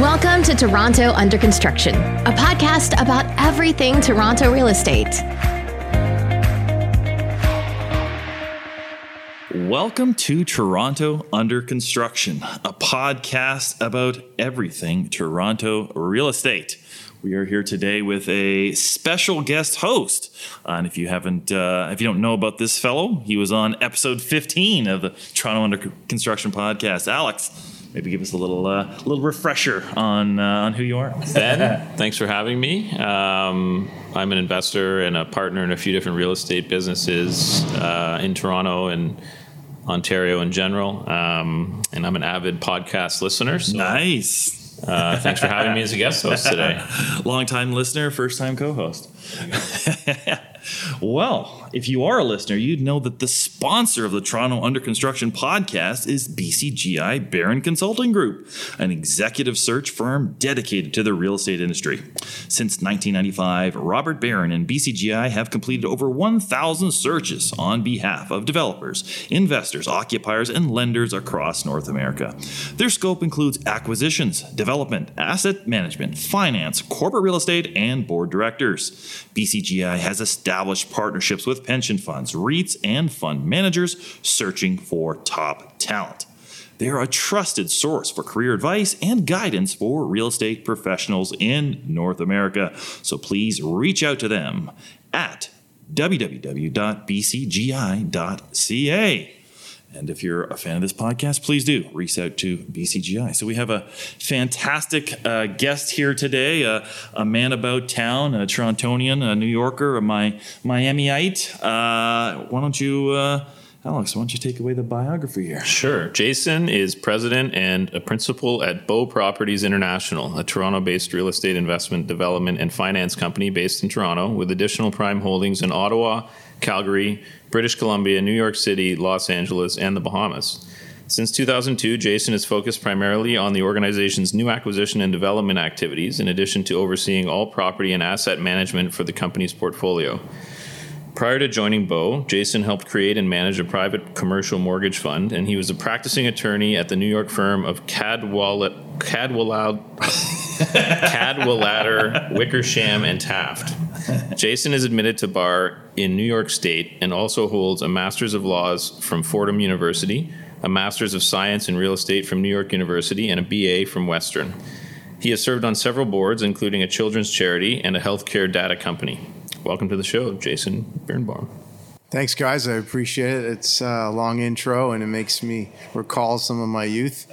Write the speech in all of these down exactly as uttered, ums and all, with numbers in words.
Welcome to Toronto Under Construction, a podcast about everything Toronto real estate. Welcome to Toronto Under Construction, a podcast about everything Toronto real estate. We are here today with a special guest host. Uh, and if you haven't, uh, if you don't know about this fellow, he was on episode fifteen of the Toronto Under Construction podcast. Alex, maybe give us a little uh, little refresher on uh, on who you are. Ben, thanks for having me. Um, I'm an investor and a partner in a few different real estate businesses uh, in Toronto and Ontario in general. Um, and I'm an avid podcast listener. So, nice. Uh, thanks for having me as a guest host today. Long-time listener, first-time co-host. Well, if you are a listener, you'd know that the sponsor of the Toronto Under Construction podcast is B C G I Baron Consulting Group, an executive search firm dedicated to the real estate industry. Since nineteen ninety-five, Robert Baron and B C G I have completed over one thousand searches on behalf of developers, investors, occupiers, and lenders across North America. Their scope includes acquisitions, development, asset management, finance, corporate real estate, and board directors. B C G I has established partnerships with pension funds, REITs, and fund managers searching for top talent. They are a trusted source for career advice and guidance for real estate professionals in North America. So please reach out to them at w w w dot b c g i dot c a. And if you're a fan of this podcast, please do reach out to B C G I. So we have a fantastic uh, guest here today, uh, a man about town, a Torontonian, a New Yorker, a Mi- Miamiite. Uh, why don't you, uh, Alex, why don't you take away the biography here? Sure. Jason is president and a principal at Beaux Properties International, a Toronto-based real estate investment development and finance company based in Toronto with additional prime holdings in Ottawa, Calgary, British Columbia, New York City, Los Angeles, and the Bahamas. Since two thousand two, Jason has focused primarily on the organization's new acquisition and development activities, in addition to overseeing all property and asset management for the company's portfolio. Prior to joining Beaux, Jason helped create and manage a private commercial mortgage fund, and he was a practicing attorney at the New York firm of Cadwalader, Cadwalader, Wickersham, and Taft. Jason is admitted to bar in New York State and also holds a Master's of Laws from Fordham University, a Master's of Science in Real Estate from New York University, and a B A from Western. He has served on several boards, including a children's charity and a healthcare data company. Welcome to the show, Jason Birnboim. Thanks, guys. I appreciate it. It's a long intro, and it makes me recall some of my youth.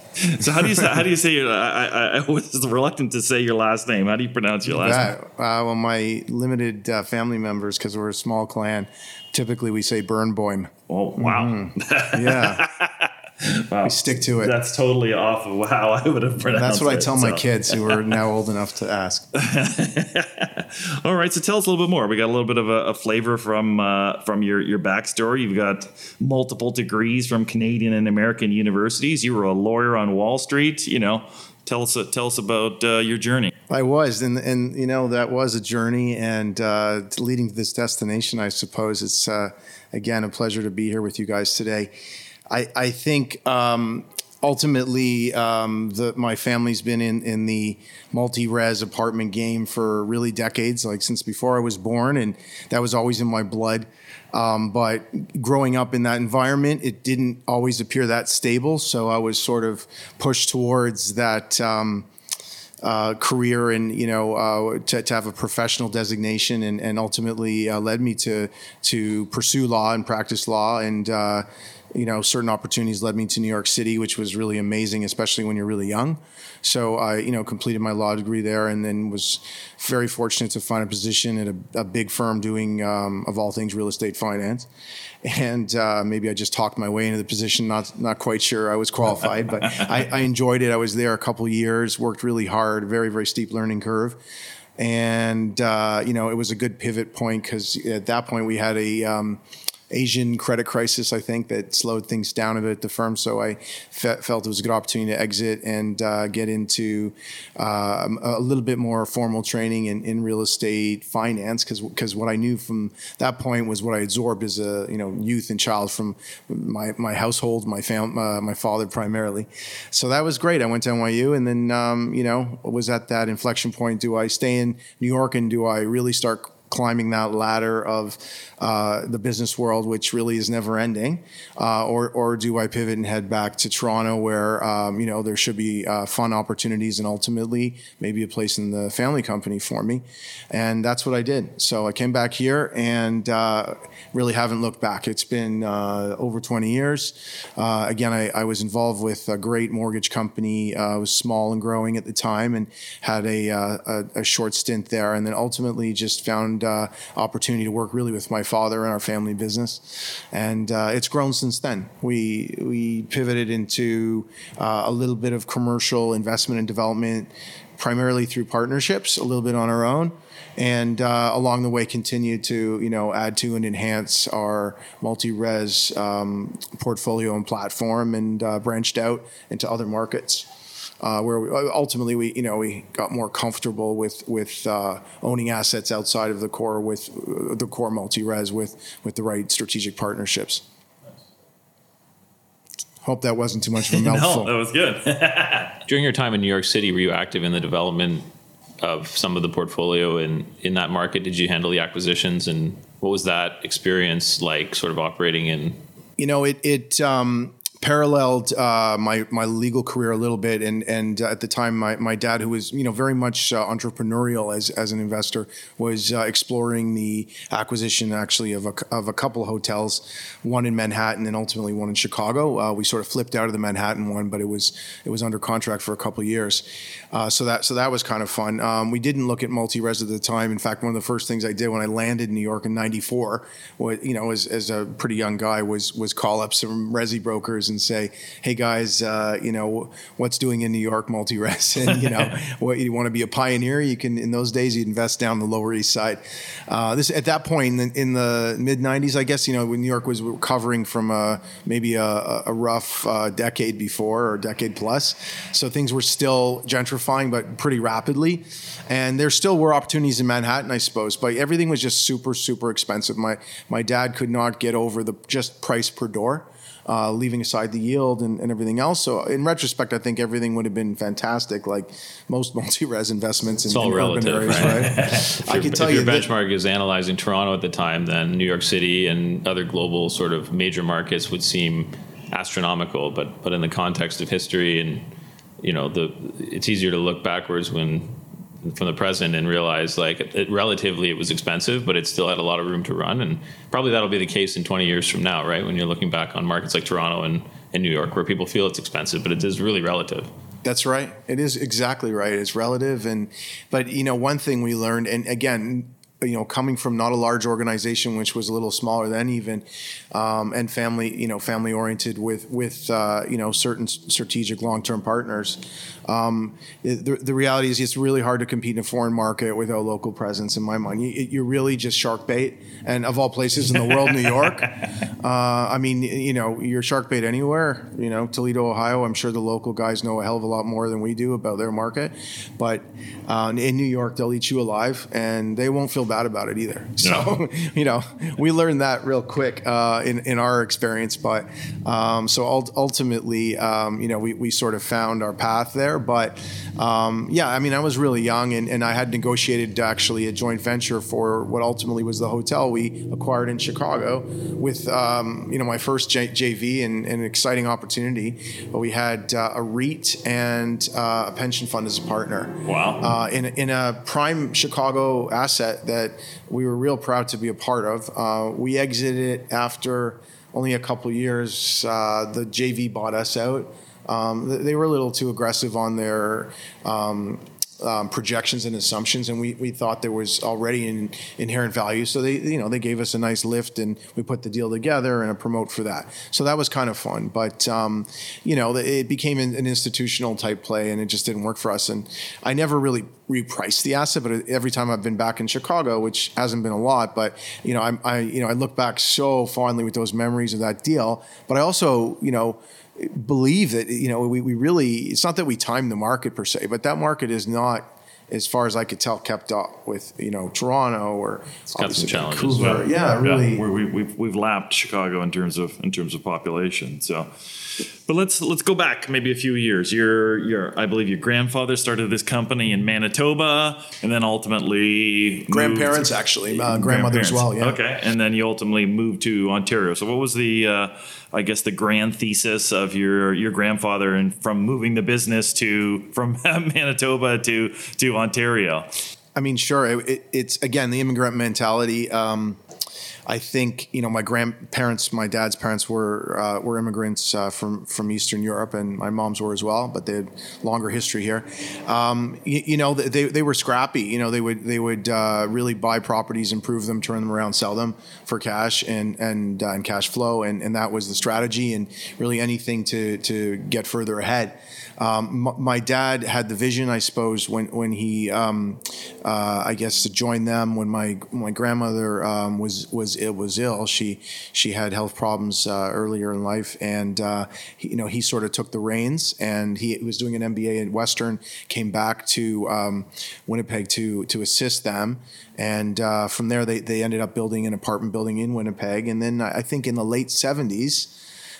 So, how do you say, how do you say your? I, I was reluctant to say your last name. How do you pronounce your last yeah, name? Uh, well, my limited uh, family members, because we're a small clan, typically we say Birnboim. Oh, wow! Mm-hmm. Yeah. Wow. We stick to it. That's totally off of how I would have pronounced it. That's what I tell it, so. My kids who are now old enough to ask. All right, so tell us a little bit more. We got a little bit of a, a flavor from uh, from your, your backstory. You've got multiple degrees from Canadian and American universities. You were a lawyer on Wall Street. You know, tell us tell us about uh, your journey. I was, and and you know that was a journey, and uh, leading to this destination. I suppose it's uh, again a pleasure to be here with you guys today. I, I think um, ultimately um, the, my family's been in, in the multi-res apartment game for really decades, like since before I was born, and that was always in my blood. Um, but growing up in that environment, it didn't always appear that stable, so I was sort of pushed towards that um, uh, career and, you know, uh, to, to have a professional designation, and, and ultimately uh, led me to to pursue law and practice law, and uh you know, certain opportunities led me to New York City, which was really amazing, especially when you're really young. So I, you know, completed my law degree there, and then was very fortunate to find a position at a, a big firm doing, um, of all things, real estate finance. And uh, maybe I just talked my way into the position. Not not quite sure I was qualified, but I, I enjoyed it. I was there a couple of years, worked really hard, very, very steep learning curve. And, uh, you know, it was a good pivot point because at that point we had a... Um, Asian credit crisis, I think, that slowed things down a bit at the firm. So I fe- felt it was a good opportunity to exit and uh, get into uh, a little bit more formal training in, in real estate finance, because because what I knew from that point was what I absorbed as a you know youth and child from my my household, my fam- uh, my father primarily. So that was great. I went to N Y U, and then um, you know was at that inflection point. Do I stay in New York, and do I really start climbing that ladder of uh, the business world, which really is never ending, uh, or or do I pivot and head back to Toronto, where um, you know there should be uh, fun opportunities and ultimately maybe a place in the family company for me, and that's what I did. So I came back here and uh, really haven't looked back. It's been uh, over twenty years. Uh, again, I, I was involved with a great mortgage company. Uh, I was small and growing at the time, and had a, uh, a a short stint there, and then ultimately just found Uh, opportunity to work really with my father and our family business, and uh, it's grown since then. We we pivoted into uh, a little bit of commercial investment and development, primarily through partnerships, a little bit on our own, and uh, along the way continue to you know add to and enhance our multi-res um, portfolio and platform, and uh, branched out into other markets. Uh, where we, ultimately we, you know, we got more comfortable with with uh, owning assets outside of the core, with uh, the core multi-res, with with the right strategic partnerships. Hope that wasn't too much of a mouthful. No, that was good. During your time in New York City, were you active in the development of some of the portfolio in in that market? Did you handle the acquisitions, and what was that experience like, sort of operating in? You know, it it. Um, paralleled uh, my my legal career a little bit, and and uh, at the time my, my dad, who was you know very much uh, entrepreneurial as as an investor, was uh, exploring the acquisition actually of a of a couple of hotels, one in Manhattan and ultimately one in Chicago. Uh, we sort of flipped out of the Manhattan one, but it was it was under contract for a couple of years, uh, so that so that was kind of fun. Um, we didn't look at multi-res at the time. In fact, one of the first things I did when I landed in New York in ninety-four, was, you know, as as a pretty young guy, was was call up some resi brokers and say, hey guys, uh, you know, what's doing in New York multi-res? And, you know, what, you want to be a pioneer? You can, in those days, you'd invest down the Lower East Side. Uh, this at that point in the, in the mid nineties, I guess, you know, when New York was recovering from a, maybe a, a rough uh, decade before, or decade plus. So things were still gentrifying, but pretty rapidly. And there still were opportunities in Manhattan, I suppose, but everything was just super, super expensive. My, my dad could not get over the just price per door. Uh, leaving aside the yield and, and everything else. So in retrospect, I think everything would have been fantastic, like most multi-res investments in, in relative, urban areas, right? right? I can tell if you your benchmark is analyzing Toronto at the time, then New York City and other global sort of major markets would seem astronomical, but but in the context of history and, you know, the it's easier to look backwards when from the present and realize, like, it, relatively it was expensive, but it still had a lot of room to run. And probably that'll be the case in twenty years from now, right? When you're looking back on markets like Toronto and, and New York, where people feel it's expensive, but it is really relative. That's right. It is exactly right. It's relative. And, but you know, one thing we learned, and again, you know, coming from not a large organization, which was a little smaller than even, um, and family, you know, family oriented with, with, uh, you know, certain strategic long-term partners. Um, the, the reality is it's really hard to compete in a foreign market without local presence. In my mind, you, you're really just shark bait, and of all places in the world, New York. Uh, I mean, you know, you're shark bait anywhere, you know, Toledo, Ohio. I'm sure the local guys know a hell of a lot more than we do about their market, but, uh, in New York, they'll eat you alive, and they won't feel bad about it either. So, yeah. You know, we learned that real quick uh, in, in our experience. But um, so ultimately, um, you know, we, we sort of found our path there. But um, yeah, I mean, I was really young, and, and I had negotiated actually a joint venture for what ultimately was the hotel we acquired in Chicago with, um, you know, my first J V, and, and an exciting opportunity. But we had uh, a REIT and uh, a pension fund as a partner. Wow. Uh, in, in a prime Chicago asset that that we were real proud to be a part of. Uh, we exited after only a couple of years. Uh, the J V bought us out. Um, they were a little too aggressive on their um, um, projections and assumptions, and we, we thought there was already an inherent value. So they, you know, they gave us a nice lift, and we put the deal together and a promote for that. So that was kind of fun, but um, you know, it became an, an institutional type play, and it just didn't work for us. And I never really repriced the asset, but every time I've been back in Chicago, which hasn't been a lot, but you know, I'm, I you know, I look back so fondly with those memories of that deal. But I also, you know, believe that, you know, we, we really, it's not that we timed the market per se, but that market is not, as far as I could tell, kept up with, you know, Toronto or it's got some challenges. Yeah, yeah, really. Yeah. We, we've we've lapped Chicago in terms of in terms of population. So, but let's let's go back maybe a few years. Your your I believe your grandfather started this company in Manitoba, and then ultimately grandparents moved, actually uh, grandmother as well. Yeah. Okay, and then you ultimately moved to Ontario. So what was the uh, I guess the grand thesis of your your grandfather and from moving the business to from Manitoba to to Ontario? I mean, sure. It, it's, again, the immigrant mentality. Um, I think, you know, my grandparents, my dad's parents were uh, were immigrants uh, from, from Eastern Europe, and my mom's were as well, but they had longer history here. Um, you, you know, they they were scrappy. You know, they would they would uh, really buy properties, improve them, turn them around, sell them for cash and and, uh, and cash flow, and, and that was the strategy, and really anything to, to get further ahead. Um, my dad had the vision, I suppose, when when he, um, uh, I guess, to join them. When my my grandmother um, was was it was ill, she she had health problems uh, earlier in life, and uh, he, you know he sort of took the reins, and he was doing an M B A at Western, came back to um, Winnipeg to to assist them. And uh, from there, they they ended up building an apartment building in Winnipeg, and then I think in the late seventies.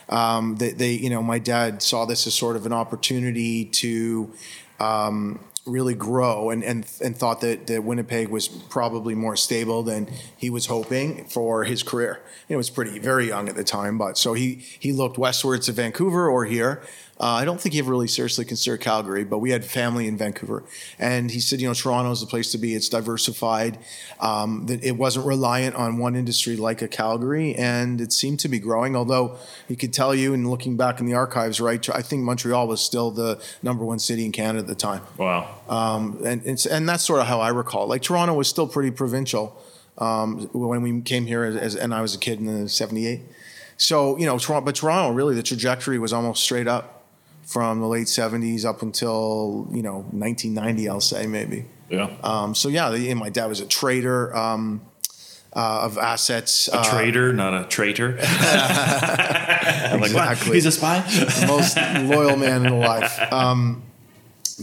Um, they, they, you know, my dad saw this as sort of an opportunity to um, really grow, and and and thought that, that Winnipeg was probably more stable than he was hoping for his career. You know, it was pretty very young at the time, but so he he looked westwards to Vancouver or here. Uh, I don't think he ever really seriously considered Calgary, but we had family in Vancouver. And he said, you know, Toronto's the place to be. It's diversified. Um, that it wasn't reliant on one industry like a Calgary, and it seemed to be growing. Although he could tell you, and looking back in the archives, right, I think Montreal was still the number one city in Canada at the time. Wow. Um, and it's, and that's sort of how I recall it. Like, Toronto was still pretty provincial um, when we came here, as, as and I was a kid in the seventy-eight. So, you know, Toronto, but Toronto, really, the trajectory was almost straight up. From the late seventies up until, you know, nineteen ninety, I'll say, maybe. Yeah. Um, so, yeah, they, and my dad was a trader um, uh, of assets. A uh, trader, not a traitor. Exactly. Like, he's a spy? The most loyal man in life. Um,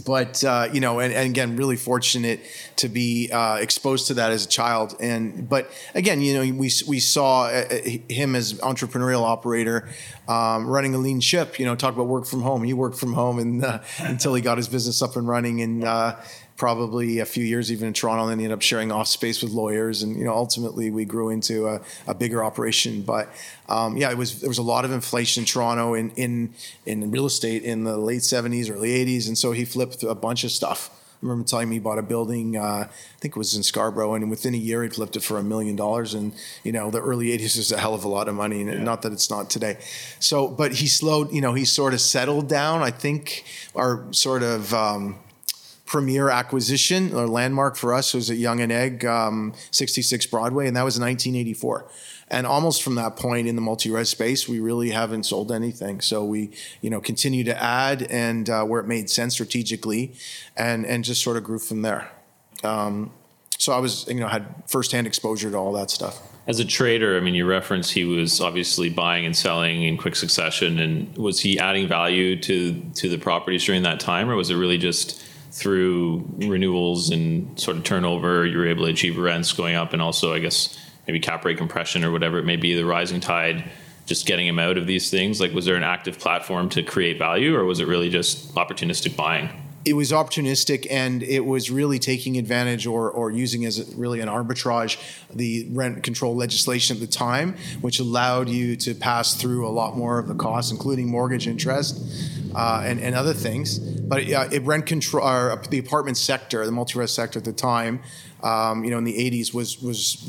but, uh, you know, and, and again, really fortunate to be uh, exposed to that as a child. And but, again, you know, we we saw uh, him as entrepreneurial operator. Um, running a lean ship, you know, talk about work from home. He worked from home and, uh, until he got his business up and running, and uh, probably a few years even in Toronto, and then he ended up sharing off space with lawyers. And, you know, ultimately we grew into a, a bigger operation. But um, yeah, it was there was a lot of inflation in Toronto in, in, in real estate in the late seventies, early eighties. And so he flipped a bunch of stuff. I remember telling me he bought a building, uh, I think it was in Scarborough, and within a year he flipped it for a million dollars. And, you know, the early eighties is a hell of a lot of money, and yeah. Not that it's not today. So, but he slowed, you know, he sort of settled down. I think our sort of um, premier acquisition or landmark for us was at Young and Egg, um, sixty-six Broadway, and that was nineteen eighty-four. And almost from that point in the multi-res space, we really haven't sold anything. So we, you know, continue to add and uh, where it made sense strategically, and and just sort of grew from there. Um, so I was, you know, had firsthand exposure to all that stuff. As a trader, I mean, you referenced he was obviously buying and selling in quick succession. And was he adding value to to the properties during that time, or was it really just through renewals and sort of turnover? You were able to achieve rents going up, and also, I guess, maybe cap rate compression or whatever it may be, the rising tide, just getting him out of these things? Like, was there an active platform to create value, or was it really just opportunistic buying? It was opportunistic, and it was really taking advantage or or using as really an arbitrage the rent control legislation at the time, which allowed you to pass through a lot more of the costs, including mortgage interest uh, and, and other things. But uh, it rent control, or the apartment sector, the multi-res sector at the time, um, you know, in the eighties was was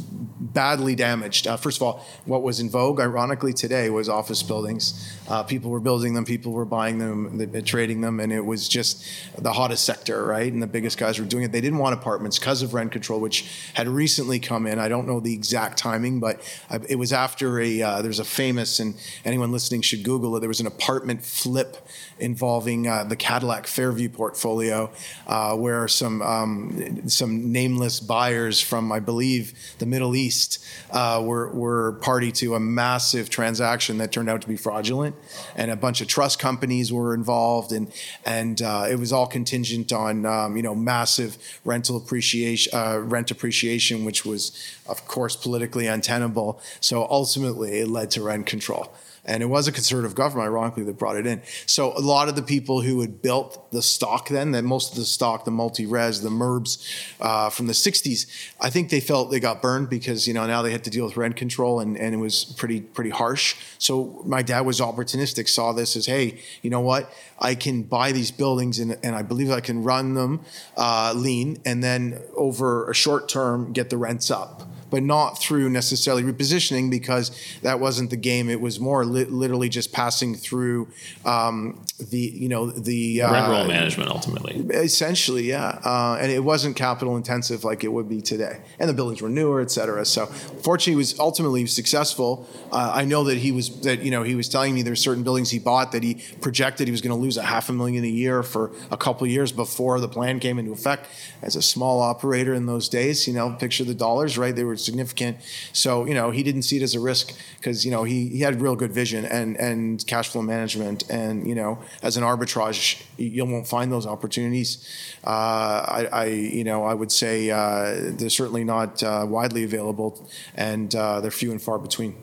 badly damaged. Uh, first of all, what was in vogue, ironically, today was office buildings. Uh, people were building them, people were buying them, they, trading them, and it was just the hottest sector, right? And the biggest guys were doing it. They didn't want apartments because of rent control, which had recently come in. I don't know the exact timing, but I, it was after a, uh, there's a famous, and anyone listening should Google it, there was an apartment flip involving uh, the Cadillac Fairview portfolio, uh, where some um, some nameless buyers from, I believe, the Middle East uh, were were party to a massive transaction that turned out to be fraudulent, and a bunch of trust companies were involved, and and uh, it was all contingent on um, you know massive rental appreciation, uh, rent appreciation, which was of course politically untenable. So ultimately, it led to rent control. And it was a conservative government, ironically, that brought it in. So a lot of the people who had built the stock then, that most of the stock, the multi-res, the merbs uh, from the sixties, I think they felt they got burned because, you know, now they had to deal with rent control and, and it was pretty, pretty harsh. So my dad was opportunistic, saw this as, hey, you know what? I can buy these buildings and, and I believe I can run them uh, lean and then over a short term get the rents up. But not through necessarily repositioning because that wasn't the game. It was more li- literally just passing through um, the, you know, the uh, rent roll management ultimately. Essentially, yeah. Uh, and it wasn't capital intensive like it would be today. And the buildings were newer, et cetera. So fortunately, he was ultimately successful. Uh, I know that he was that you know he was telling me there's certain buildings he bought that he projected he was going to lose a half a million a year for a couple of years before the plan came into effect. As a small operator in those days, you know, picture the dollars, right? They were significant. So, you know, he didn't see it as a risk because, you know, he, he had real good vision and, and cash flow management. And, you know, as an arbitrage, you won't find those opportunities. Uh, I, I, you know, I would say uh, they're certainly not uh, widely available and uh, they're few and far between.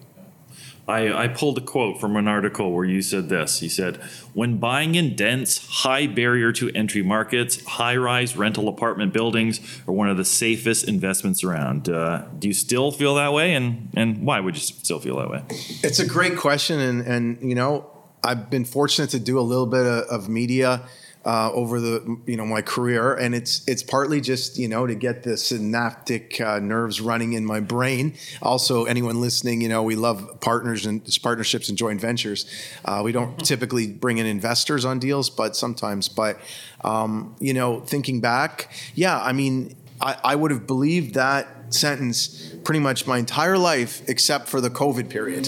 I, I pulled a quote from an article where you said this. You said, when buying in dense, high barrier to entry markets, high-rise rental apartment buildings are one of the safest investments around. Uh, do you still feel that way? And, and why would you still feel that way? It's a great question. And, and you know, I've been fortunate to do a little bit of, of media Uh, over the you know my career, and it's it's partly just you know to get the synaptic uh, nerves running in my brain. Also, anyone listening, you know we love partners and partnerships and joint ventures. Uh, we don't typically bring in investors on deals, but sometimes. But um, you know, thinking back, yeah, I mean, I, I would have believed that sentence pretty much my entire life except for the COVID period,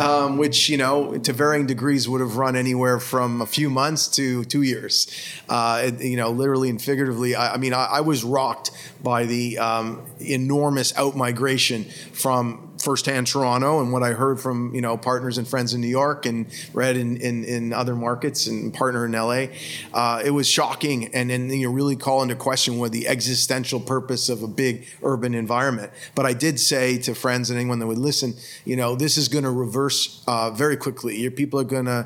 um, which, you know, to varying degrees would have run anywhere from a few months to two years, uh, it, you know, literally and figuratively. I, I mean, I, I was rocked by the um, enormous out-migration from firsthand Toronto and what I heard from, you know, partners and friends in New York and read in, in, in other markets and partner in L A. Uh, it was shocking. And then you really call into question what the existential purpose of a big urban environment. But I did say to friends and anyone that would listen, you know, this is going to reverse uh, very quickly. Your people are going to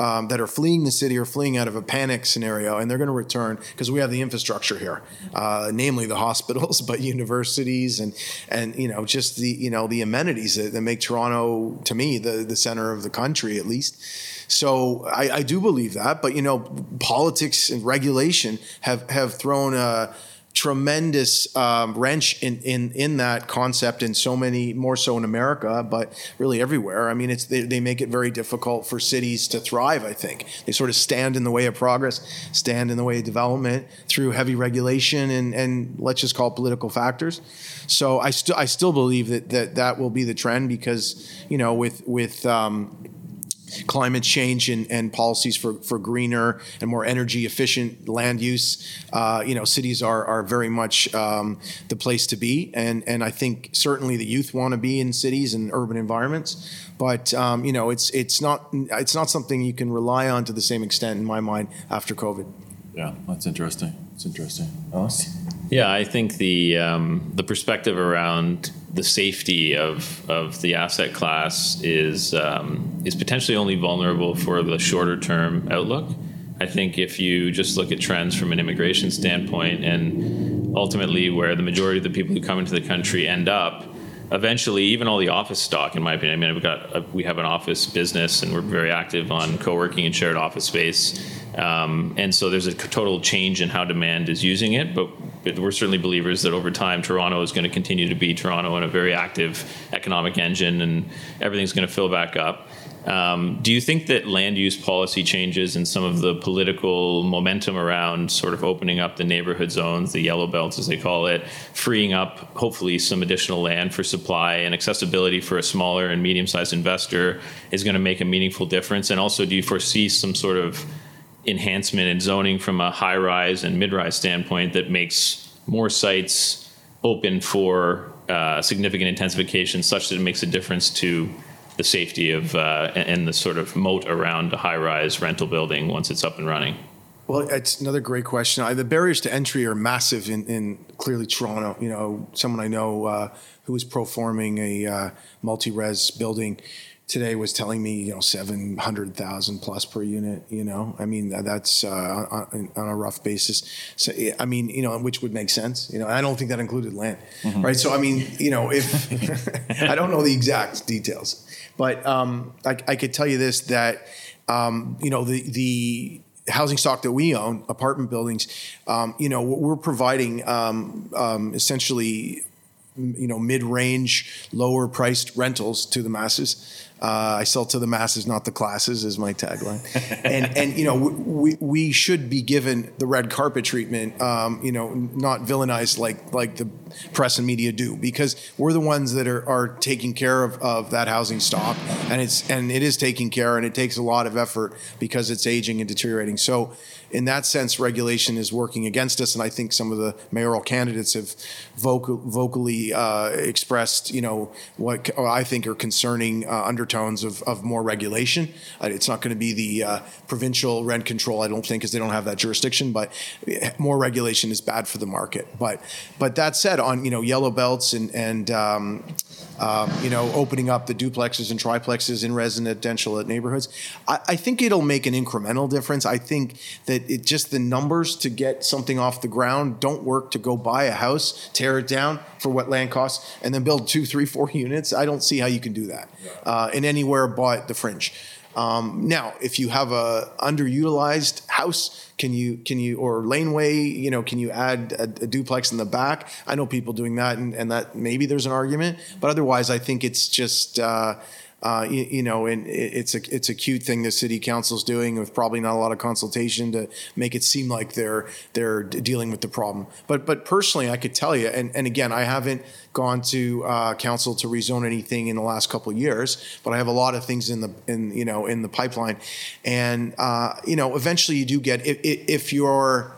Um, that are fleeing the city or fleeing out of a panic scenario, and they're going to return because we have the infrastructure here, uh, namely the hospitals, but universities and and you know just the you know the amenities that, that make Toronto to me the the center of the country at least. So I, I do believe that, but you know politics and regulation have have thrown a tremendous um, wrench in, in, in that concept, and so many more so in America, but really everywhere. I mean, it's they, they make it very difficult for cities to thrive, I think. They sort of stand in the way of progress, stand in the way of development through heavy regulation and, and let's just call it political factors. So I, st- I still believe that, that that will be the trend because, you know, with, with um, climate change and, and policies for, for greener and more energy efficient land use, uh, you know, cities are are very much um, the place to be. And and I think certainly the youth want to be in cities and urban environments. But, um, you know, it's it's not it's not something you can rely on to the same extent in my mind after COVID. Yeah, that's interesting. That's interesting. Awesome. Yeah, I think the um, the perspective around the safety of, of the asset class is um, is potentially only vulnerable for the shorter term outlook. I think if you just look at trends from an immigration standpoint and ultimately where the majority of the people who come into the country end up, eventually even all the office stock, in my opinion, I mean, we've got a, we have an office business and we're very active on co-working and shared office space. Um, and so there's a total change in how demand is using it, but we're certainly believers that over time Toronto is going to continue to be Toronto and a very active economic engine, and everything's going to fill back up. Um, do you think that land use policy changes and some of the political momentum around sort of opening up the neighborhood zones, the yellow belts, as they call it, freeing up hopefully some additional land for supply and accessibility for a smaller and medium-sized investor is going to make a meaningful difference? And also, do you foresee some sort of enhancement in zoning from a high-rise and mid-rise standpoint that makes more sites open for uh, significant intensification such that it makes a difference to the safety of uh, and the sort of moat around a high-rise rental building once it's up and running? Well, it's another great question. I, the barriers to entry are massive in, in clearly Toronto. You know, someone I know uh, who was performing a uh, multi-res building today was telling me, you know, seven hundred thousand plus per unit, you know, I mean, that's uh, on, on a rough basis. So, I mean, you know, which would make sense. You know, I don't think that included land, mm-hmm. right? So, I mean, you know, if I don't know the exact details, but um, I, I could tell you this, that, um, you know, the, the housing stock that we own, apartment buildings, um, you know, we're providing um, um, essentially, you know, mid-range, lower-priced rentals to the masses. Uh, I sell to the masses, not the classes, is my tagline. And, and you know, we we should be given the red carpet treatment, um, you know, not villainized like like the press and media do, because we're the ones that are, are taking care of, of that housing stock. And it's and it is taking care, and it takes a lot of effort because it's aging and deteriorating. So in that sense, regulation is working against us. And I think some of the mayoral candidates have vocal, vocally uh, expressed, you know, what I think are concerning uh, under tones of, of more regulation. Uh, it's not going to be the uh, provincial rent control, I don't think, because they don't have that jurisdiction, but more regulation is bad for the market. But but that said, on, you know, yellow belts and, and um, um, you know, opening up the duplexes and triplexes in residential neighborhoods, I, I think it'll make an incremental difference. I think that it just the numbers to get something off the ground don't work to go buy a house, tear it down for what land costs, and then build two, three, four units. I don't see how you can do that. Uh, and anywhere but the fringe. Um, now, if you have a underutilized house, can you can you or laneway, you know, can you add a, a duplex in the back? I know people doing that, and, and that maybe there's an argument, but otherwise, I think it's just uh, uh, you, you know, and it's a it's a cute thing the city council's doing with probably not a lot of consultation to make it seem like they're they're dealing with the problem. But but personally, I could tell you, and, and again, I haven't gone to uh, council to rezone anything in the last couple of years, but I have a lot of things in the in you know in the pipeline, and uh, you know eventually you do get if, if your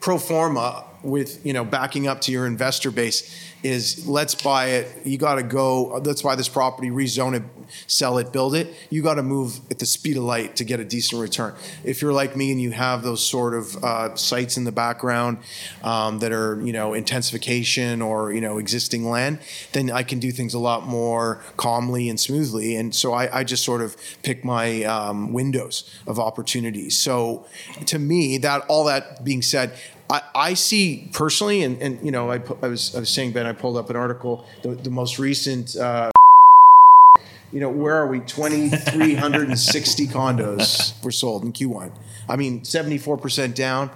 pro forma with you know backing up to your investor base is let's buy it, you got to go, let's buy this property, rezone it, sell it, build it. You got to move at the speed of light to get a decent return. If you're like me and you have those sort of uh, sites in the background um, that are you know intensification or you know existing land, then I can do things a lot more calmly and smoothly. And so I, I just sort of pick my um, windows of opportunity. So to me, that all that being said, I, I see personally, and, and you know, I, I was I was saying, Ben, I pulled up an article, the, the most recent, uh, you know, where are we? two thousand three hundred sixty condos were sold in Q one. I mean, seventy-four percent down.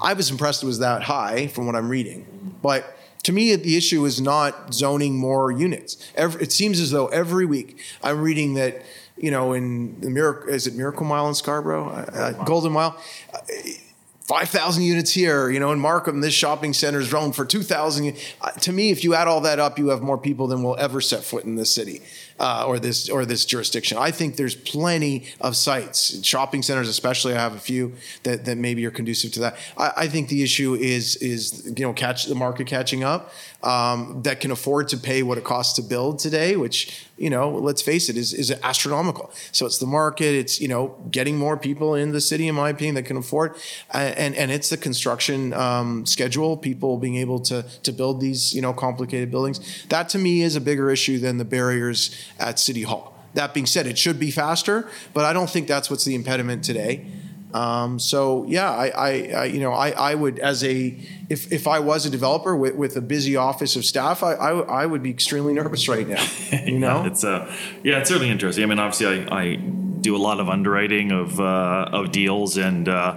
I was impressed it was that high from what I'm reading. But to me, the issue is not zoning more units. Every, it seems as though every week I'm reading that, you know, in the Miracle, is it Miracle Mile in Scarborough? Uh, wow. Golden Mile. Uh, five thousand units here, you know, in Markham, this shopping center is zoned for two thousand. Uh, to me, if you add all that up, you have more people than will ever set foot in this city uh, or this or this jurisdiction. I think there's plenty of sites, shopping centers especially. I have a few that, that maybe are conducive to that. I, I think the issue is, is you know, catch the market catching up um, that can afford to pay what it costs to build today, which, you know, let's face it, is, is astronomical. So it's the market. It's, you know, getting more people in the city, in my opinion, that can afford. I, And, and it's the construction um, schedule, people being able to to build these, you know, complicated buildings. That to me is a bigger issue than the barriers at City Hall. That being said, it should be faster, but I don't think that's what's the impediment today. Um, so yeah, I, I, I you know I, I would as a if, if I was a developer with, with a busy office of staff, I, I I would be extremely nervous right now. You know, yeah, it's uh yeah, it's certainly interesting. I mean, obviously, I, I do a lot of underwriting of uh, of deals and. Uh,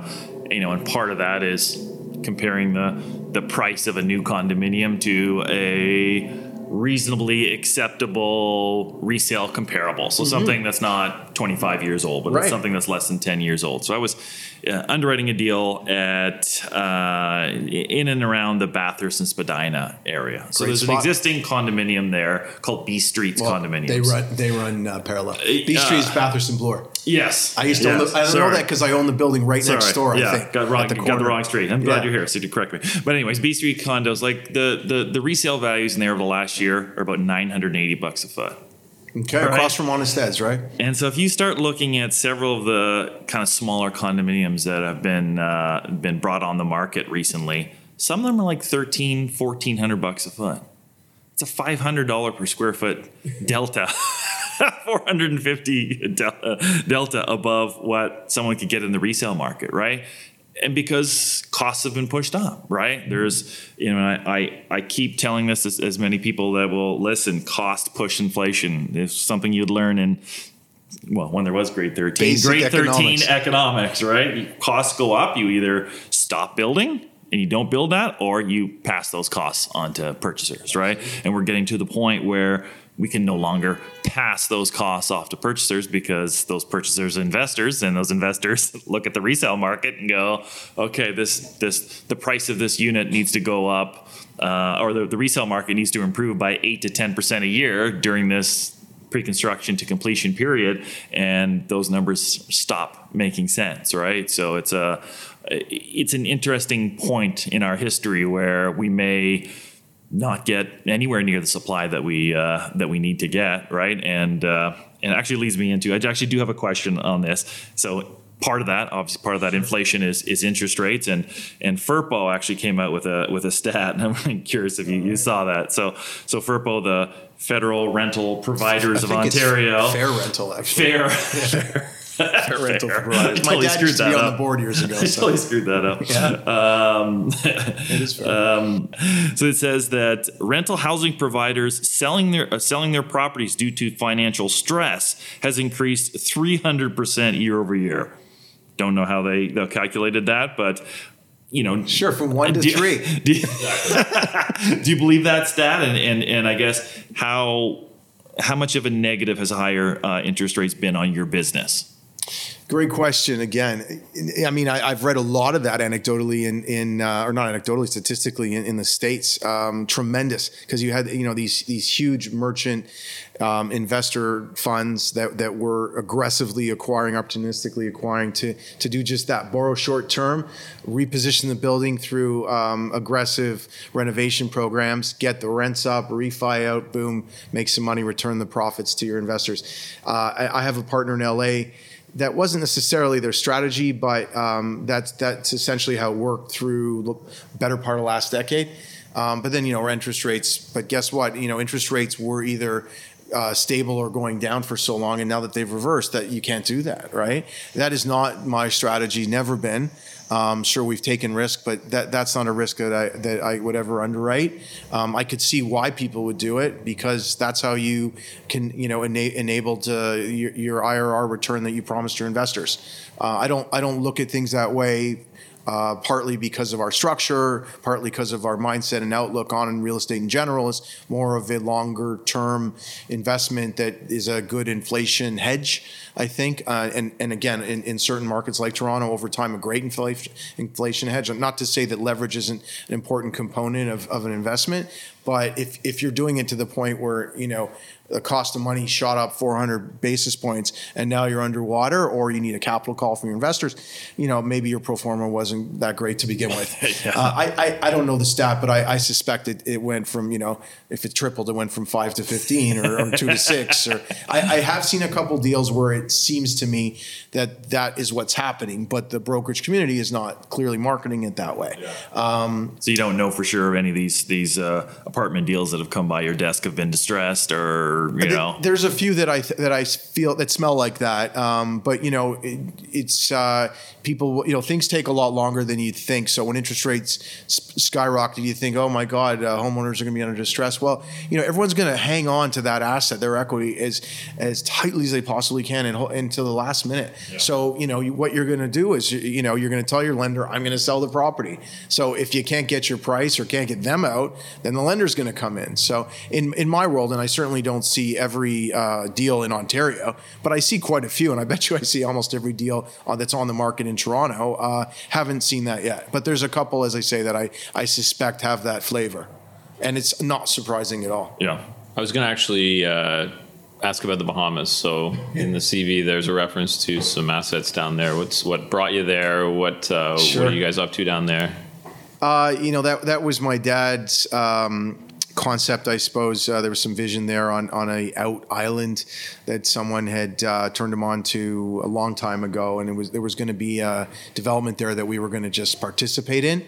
You know, and part of that is comparing the the price of a new condominium to a reasonably acceptable resale comparable. So mm-hmm. something that's not twenty-five years old, but right. something that's less than ten years old. So I was uh, underwriting a deal at uh, in and around the Bathurst and Spadina area. So Great there's spot. An existing condominium there called B Street's well, condominiums. They run they run uh, parallel. B uh, Street's Bathurst and Bloor. Yes, I used to. Yes. Own the, I don't Sorry. know that because I own the building right Sorry. next door. Yeah, I think, got wrong. The got the wrong street. I'm glad yeah. you're here, so you correct me. But anyways, B Street condos, like the the the resale values in there over the last year are about nine hundred eighty bucks a foot. Okay, right? Across from Honesteds, right? And so if you start looking at several of the kind of smaller condominiums that have been uh, been brought on the market recently, some of them are like thirteen, fourteen hundred bucks a foot. It's a five hundred dollars per square foot delta. four hundred fifty delta, delta above what someone could get in the resale market, right? And because costs have been pushed up, right? There's, you know, I I, I keep telling this as, as many people that will listen, cost push inflation is something you'd learn in, well, when there was grade thirteen. Basic grade economics. thirteen economics, right? Costs go up. You either stop building and you don't build that, or you pass those costs on to purchasers, right? And we're getting to the point where we can no longer pass those costs off to purchasers because those purchasers are investors, and those investors look at the resale market and go, okay, this this the price of this unit needs to go up, uh, or the, the resale market needs to improve by eight to ten percent a year during this pre-construction to completion period, and those numbers stop making sense, right? So it's a it's an interesting point in our history where we may not get anywhere near the supply that we uh, that we need to get, right? And uh, and it actually leads me into, I actually do have a question on this. So part of that, obviously, part of that inflation is is interest rates, and and Ferpo actually came out with a with a stat, and I'm really curious if you, you saw that. So so Ferpo, the Federal Rental Providers of Ontario, fair rental actually, fair. Yeah. Fair rental fair. My totally dad used to be up. on the board years ago. I so. totally screwed that up. Yeah. Um, it is fair. Um, so it says that rental housing providers selling their uh, selling their properties due to financial stress has increased three hundred percent year over year. Don't know how they, they calculated that, but you know, sure, from one to do, three. Do you, do you believe that stat? And and and I guess how how much of a negative has higher uh, interest rates been on your business? Great question. Again, I mean, I, I've read a lot of that anecdotally in, in uh, or not anecdotally, statistically in, in the States. Um, tremendous, because you had, you know, these these huge merchant um, investor funds that, that were aggressively acquiring, opportunistically acquiring to to do just that, borrow short term, reposition the building through um, aggressive renovation programs, get the rents up, refi out, boom, make some money, return the profits to your investors. Uh, I, I have a partner in L A. That wasn't necessarily their strategy, but um, that's that's essentially how it worked through the better part of last decade. Um, but then, you know, our interest rates, but guess what? You know, interest rates were either uh, stable or going down for so long, and now that they've reversed, that you can't do that, right? That is not my strategy, never been. Um, sure, we've taken risk, but that, that's not a risk that I that I would ever underwrite. Um, I could see why people would do it, because that's how you can, you know, ena- enable to your, your I R R return that you promised your investors. Uh, I don't I don't look at things that way. Uh, partly because of our structure, partly because of our mindset and outlook on real estate in general. Is more of a longer term investment that is a good inflation hedge, I think. Uh, and, and again, in, in certain markets like Toronto, over time, a great inflation, inflation hedge. Not to say that leverage isn't an important component of, of an investment, but if, if you're doing it to the point where, you know, the cost of money shot up four hundred basis points and now you're underwater, or you need a capital call from your investors, you know, maybe your pro forma wasn't that great to begin with. yeah. uh, I, I I don't know the stat, but I, I suspect it, it went from, you know, if it tripled, it went from five to fifteen or, or two to six. Or I, I have seen a couple deals where it seems to me that that is what's happening, but the brokerage community is not clearly marketing it that way. Yeah. Um, so you don't know for sure of any of these, these uh, apartment deals that have come by your desk have been distressed, or, you know, there's a few that I, th- that I feel that smell like that. Um, but you know, it, it's, uh, people, you know, things take a lot longer than you think. So when interest rates sp- skyrocketed, you think, oh my God, uh, homeowners are going to be under distress. Well, you know, everyone's going to hang on to that asset, their equity, as, as tightly as they possibly can and ho- until the last minute. Yeah. So, you know, you, what you're going to do is, you know, you're going to tell your lender, I'm going to sell the property. So if you can't get your price or can't get them out, then the lender's going to come in. So in, in my world, and I certainly don't see every uh, deal in Ontario, but I see quite a few, and I bet you I see almost every deal on, that's on the market in Toronto. Uh, haven't seen that yet, but there's a couple, as I say, that I, I suspect have that flavor, and it's not surprising at all. Yeah. I was going to actually uh, ask about the Bahamas. So in the C V, there's a reference to some assets down there. What's What brought you there? What, uh, sure. What are you guys up to down there? Uh, you know, that that was my dad's um, concept, I suppose. Uh, there was some vision there on, on a out island that someone had uh, turned him on to a long time ago. And it was there was going to be a development there that we were going to just participate in.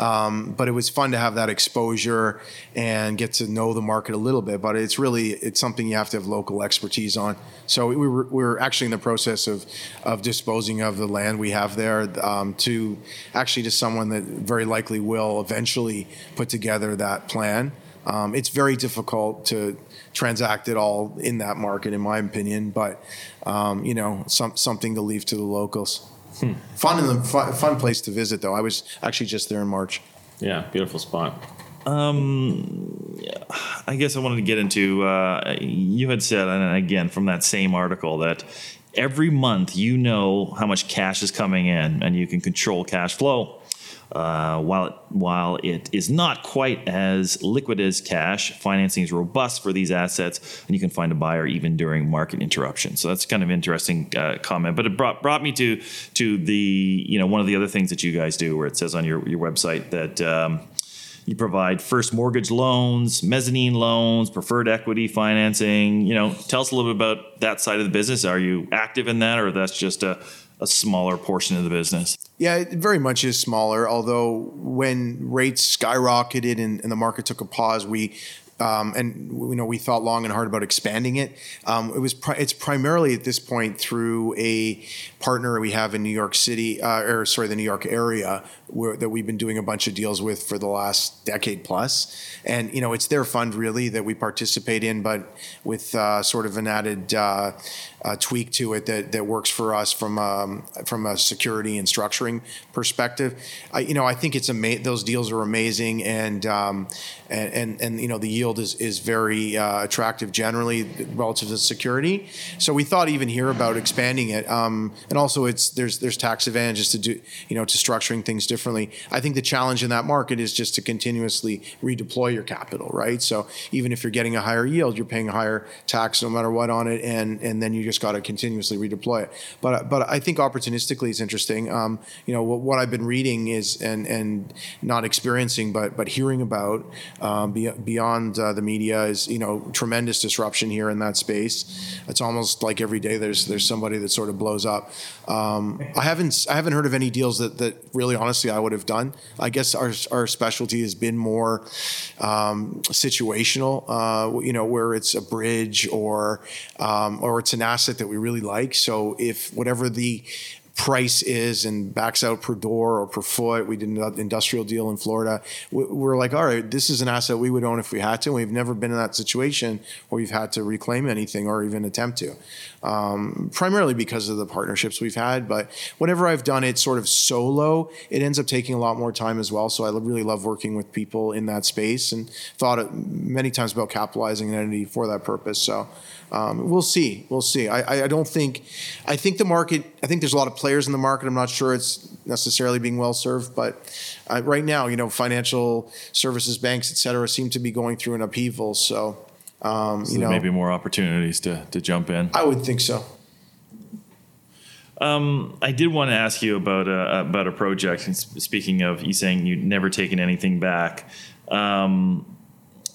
Um, but it was fun to have that exposure and get to know the market a little bit. But it's really, it's something you have to have local expertise on. So we were, we were actually in the process of, of disposing of the land we have there um, to actually to someone that very likely will eventually put together that plan. Um, it's very difficult to transact it all in that market, in my opinion, but, um, you know, some, something to leave to the locals. Hmm. Fun, in the, fun, fun place to visit, though. I was actually just there in March. Yeah, beautiful spot. Um, I guess I wanted to get into, uh, you had said, and again, from that same article, that every month you know how much cash is coming in and you can control cash flow. Uh, while it, while it is not quite as liquid as cash, financing is robust for these assets, and you can find a buyer even during market interruption. So that's kind of interesting uh, comment. But it brought brought me to to the you know one of the other things that you guys do, where it says on your your website that. Um, You provide first mortgage loans, mezzanine loans, preferred equity financing. You know, tell us a little bit about that side of the business. Are you active in that, or that's just a, a smaller portion of the business? Yeah, it very much is smaller. Although when rates skyrocketed and, and the market took a pause, we Um, and you know we thought long and hard about expanding it. Um, it was pri- it's primarily at this point through a partner we have in New York City, uh, or sorry, the New York area, where, that we've been doing a bunch of deals with for the last decade plus. And you know it's their fund really that we participate in, but with uh, sort of an added uh, uh, tweak to it that that works for us from um, from a security and structuring perspective. I, you know I think it's ama- those deals are amazing, and um, and, and and you know the yield is is very uh, attractive generally relative to security. So we thought even here about expanding it, um, and also it's there's there's tax advantages to do you know to structuring things differently. I think the challenge in that market is just to continuously redeploy your capital, right? So even if you're getting a higher yield, you're paying higher tax no matter what on it, and and then you just got to continuously redeploy it. But but I think opportunistically it's interesting. Um, you know what, what I've been reading is and and not experiencing, but but hearing about um, beyond. Uh, the media is, you know, tremendous disruption here in that space. It's almost like every day there's there's somebody that sort of blows up. Um, I haven't I haven't heard of any deals that, that really honestly I would have done. I guess our our specialty has been more um, situational, uh, you know, where it's a bridge or um, or it's an asset that we really like. So if whatever the price is and backs out per door or per foot. We did an industrial deal in Florida. We're like, all right, this is an asset we would own if we had to. And we've never been in that situation where we've had to reclaim anything or even attempt to, um, primarily because of the partnerships we've had. But whenever I've done it sort of solo, it ends up taking a lot more time as well. So I really love working with people in that space and thought many times about capitalizing an entity for that purpose. So um, we'll see. We'll see. I, I don't think, I think the market, I think there's a lot of players in the market. I'm not sure it's necessarily being well served, but uh, right now, you know, financial services, banks, et cetera, seem to be going through an upheaval. So, um, so you know, maybe more opportunities to, to jump in. I would think so. Um, I did want to ask you about a, about a project. And speaking of you saying you'd never taken anything back, um,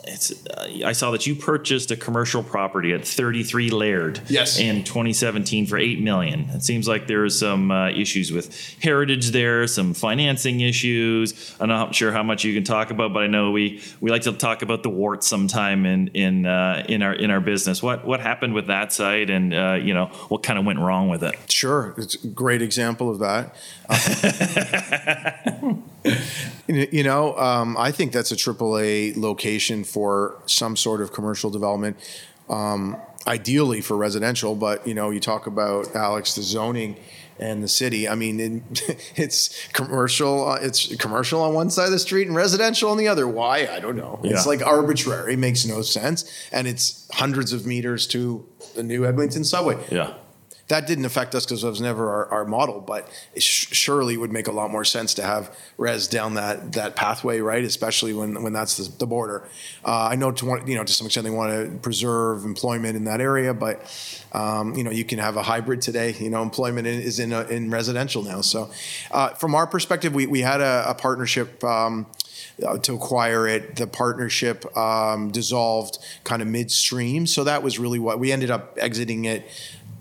it's, uh, I saw that you purchased a commercial property at thirty-three Laird yes. in twenty seventeen for eight million dollars. It seems like there are some uh, issues with heritage there, some financing issues. I'm not sure how much you can talk about, but I know we, we like to talk about the warts sometime in in uh, in our in our business. What what happened with that site, and uh, you know what kind of went wrong with it? Sure, it's a great example of that. You know, um, I think that's a triple A location for some sort of commercial development, um, ideally for residential. But, you know, you talk about, Alex, the zoning and the city. I mean, it, it's commercial. It's commercial on one side of the street and residential on the other. Why? I don't know. Yeah. It's like arbitrary. It makes no sense. And it's hundreds of meters to the new Eglinton subway. Yeah. That didn't affect us because that was never our, our model, but it sh- surely would make a lot more sense to have res down that that pathway, right? Especially when, when that's the, the border. Uh, I know to you know to some extent they want to preserve employment in that area, but um, you know you can have a hybrid today. You know, employment in, is in a, in residential now. So uh, from our perspective, we we had a, a partnership. Um, to acquire it. The partnership um, dissolved kind of midstream. So that was really what we ended up exiting it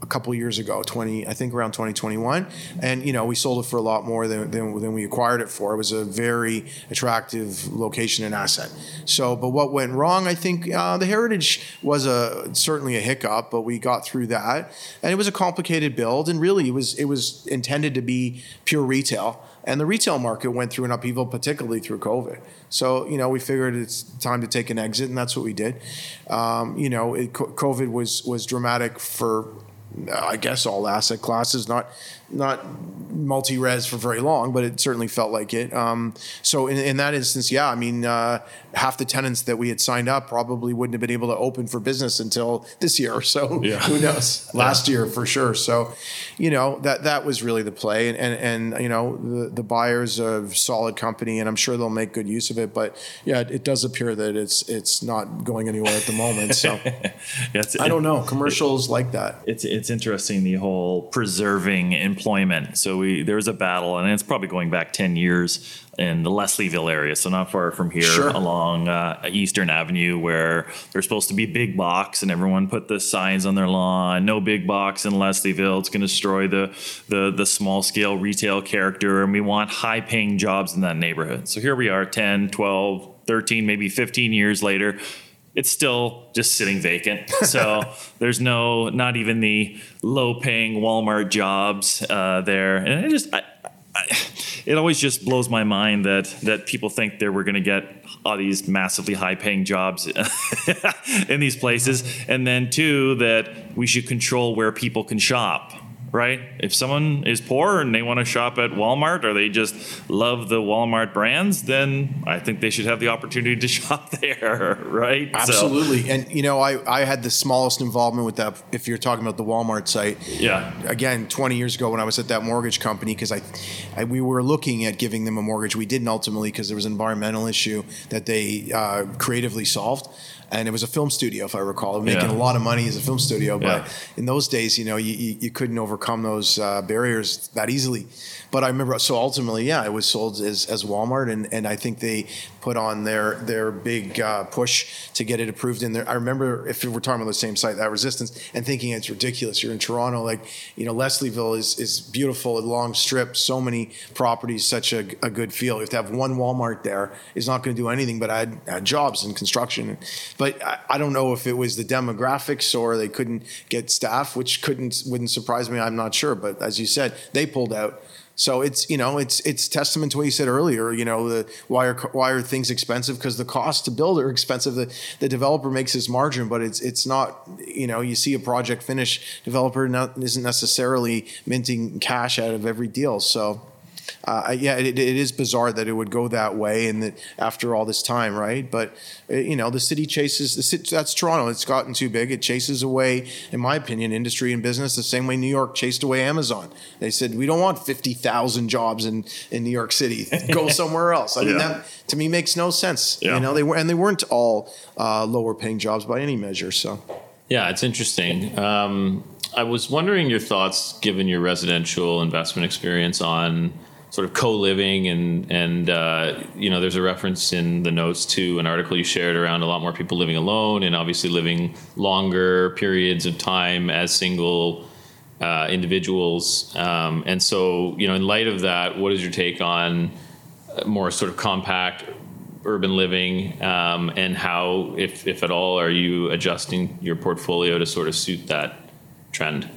a couple years ago, twenty, I think around twenty twenty-one. And, you know, we sold it for a lot more than, than, than we acquired it for. It was a very attractive location and asset. So, but what went wrong, I think uh, the heritage was a certainly a hiccup, but we got through that. And it was a complicated build. And really it was, it was intended to be pure retail. And the retail market went through an upheaval, particularly through COVID. So, you know, we figured it's time to take an exit, and that's what we did. Um, you know, it, COVID was was dramatic for, I guess, all asset classes, not not multi-res for very long, but it certainly felt like it. Um, so in, in that instance, yeah, I mean, uh, half the tenants that we had signed up probably wouldn't have been able to open for business until this year or so. Yeah. Who knows? Last year for sure. So, you know, that that was really the play. And, and, and you know, the, the buyer's a solid company, and I'm sure they'll make good use of it. But, yeah, it, it does appear that it's it's not going anywhere at the moment. So yes, I don't know. Commercials it, like that. It's, it's interesting, the whole preserving employment. Employment. So we there was a battle, and it's probably going back ten years in the Leslieville area, so not far from here, sure. along uh, Eastern Avenue, where there's supposed to be big box, and everyone put the signs on their lawn, no big box in Leslieville. It's going to destroy the, the, the small-scale retail character, and we want high-paying jobs in that neighborhood. So here we are ten, twelve, thirteen, maybe fifteen years later. It's still just sitting vacant. So there's no, not even the low paying Walmart jobs uh, there. And it just, I, I, it always just blows my mind that, that people think that we're going to get all these massively high paying jobs in these places. And then two, that we should control where people can shop. Right? If someone is poor and they want to shop at Walmart, or they just love the Walmart brands, then I think they should have the opportunity to shop there, right? Absolutely. So. And, you know, I, I had the smallest involvement with that, if you're talking about the Walmart site. Yeah. Again, twenty years ago when I was at that mortgage company, because I, I we were looking at giving them a mortgage. We didn't ultimately, because there was an environmental issue that they uh, creatively solved. And it was a film studio, if I recall, making yeah. a lot of money as a film studio. But yeah. in those days, you know, you, you, you couldn't overcome those uh, barriers that easily. But I remember, so ultimately, yeah, it was sold as, as Walmart. And, and I think they put on their their big uh, push to get it approved in there. I remember, if we're talking about the same site, that resistance, and thinking it's ridiculous. You're in Toronto, like, you know, Leslieville is, is beautiful, a long strip, so many properties, such a, a good feel. If to have one Walmart there is not going to do anything but add, add jobs and construction. But I don't know if it was the demographics or they couldn't get staff, which couldn't wouldn't surprise me. I'm not sure. But as you said, they pulled out. So it's, you know, it's it's testament to what you said earlier. You know, the, why are why are things expensive? Because the costs to build are expensive. The, the developer makes his margin, but it's it's not, you know, you see a project finish, developer not, isn't necessarily minting cash out of every deal. So. Uh, yeah, it, it is bizarre that it would go that way, and that after all this time, right? But you know, the city chases the city, that's Toronto. It's gotten too big. It chases away, in my opinion, industry and business the same way New York chased away Amazon. They said we don't want fifty thousand jobs in, in New York City. Go somewhere else. I mean, yeah. that to me makes no sense. Yeah. You know, they were and they weren't all uh, lower paying jobs by any measure. So, yeah, it's interesting. Um, I was wondering your thoughts, given your residential investment experience, on sort of co-living and, and uh, you know, there's a reference in the notes to an article you shared around a lot more people living alone and obviously living longer periods of time as single uh, individuals. Um, and so, you know, in light of that, what is your take on more sort of compact urban living um, and how, if, if at all, are you adjusting your portfolio to sort of suit that trend?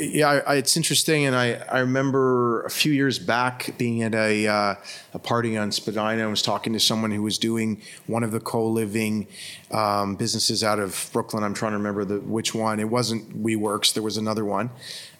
Yeah, I, I, it's interesting. And I, I remember a few years back being at a uh, a party on Spadina. I was talking to someone who was doing one of the co-living um, businesses out of Brooklyn. I'm trying to remember the, which one. It wasn't WeWorks. There was another one.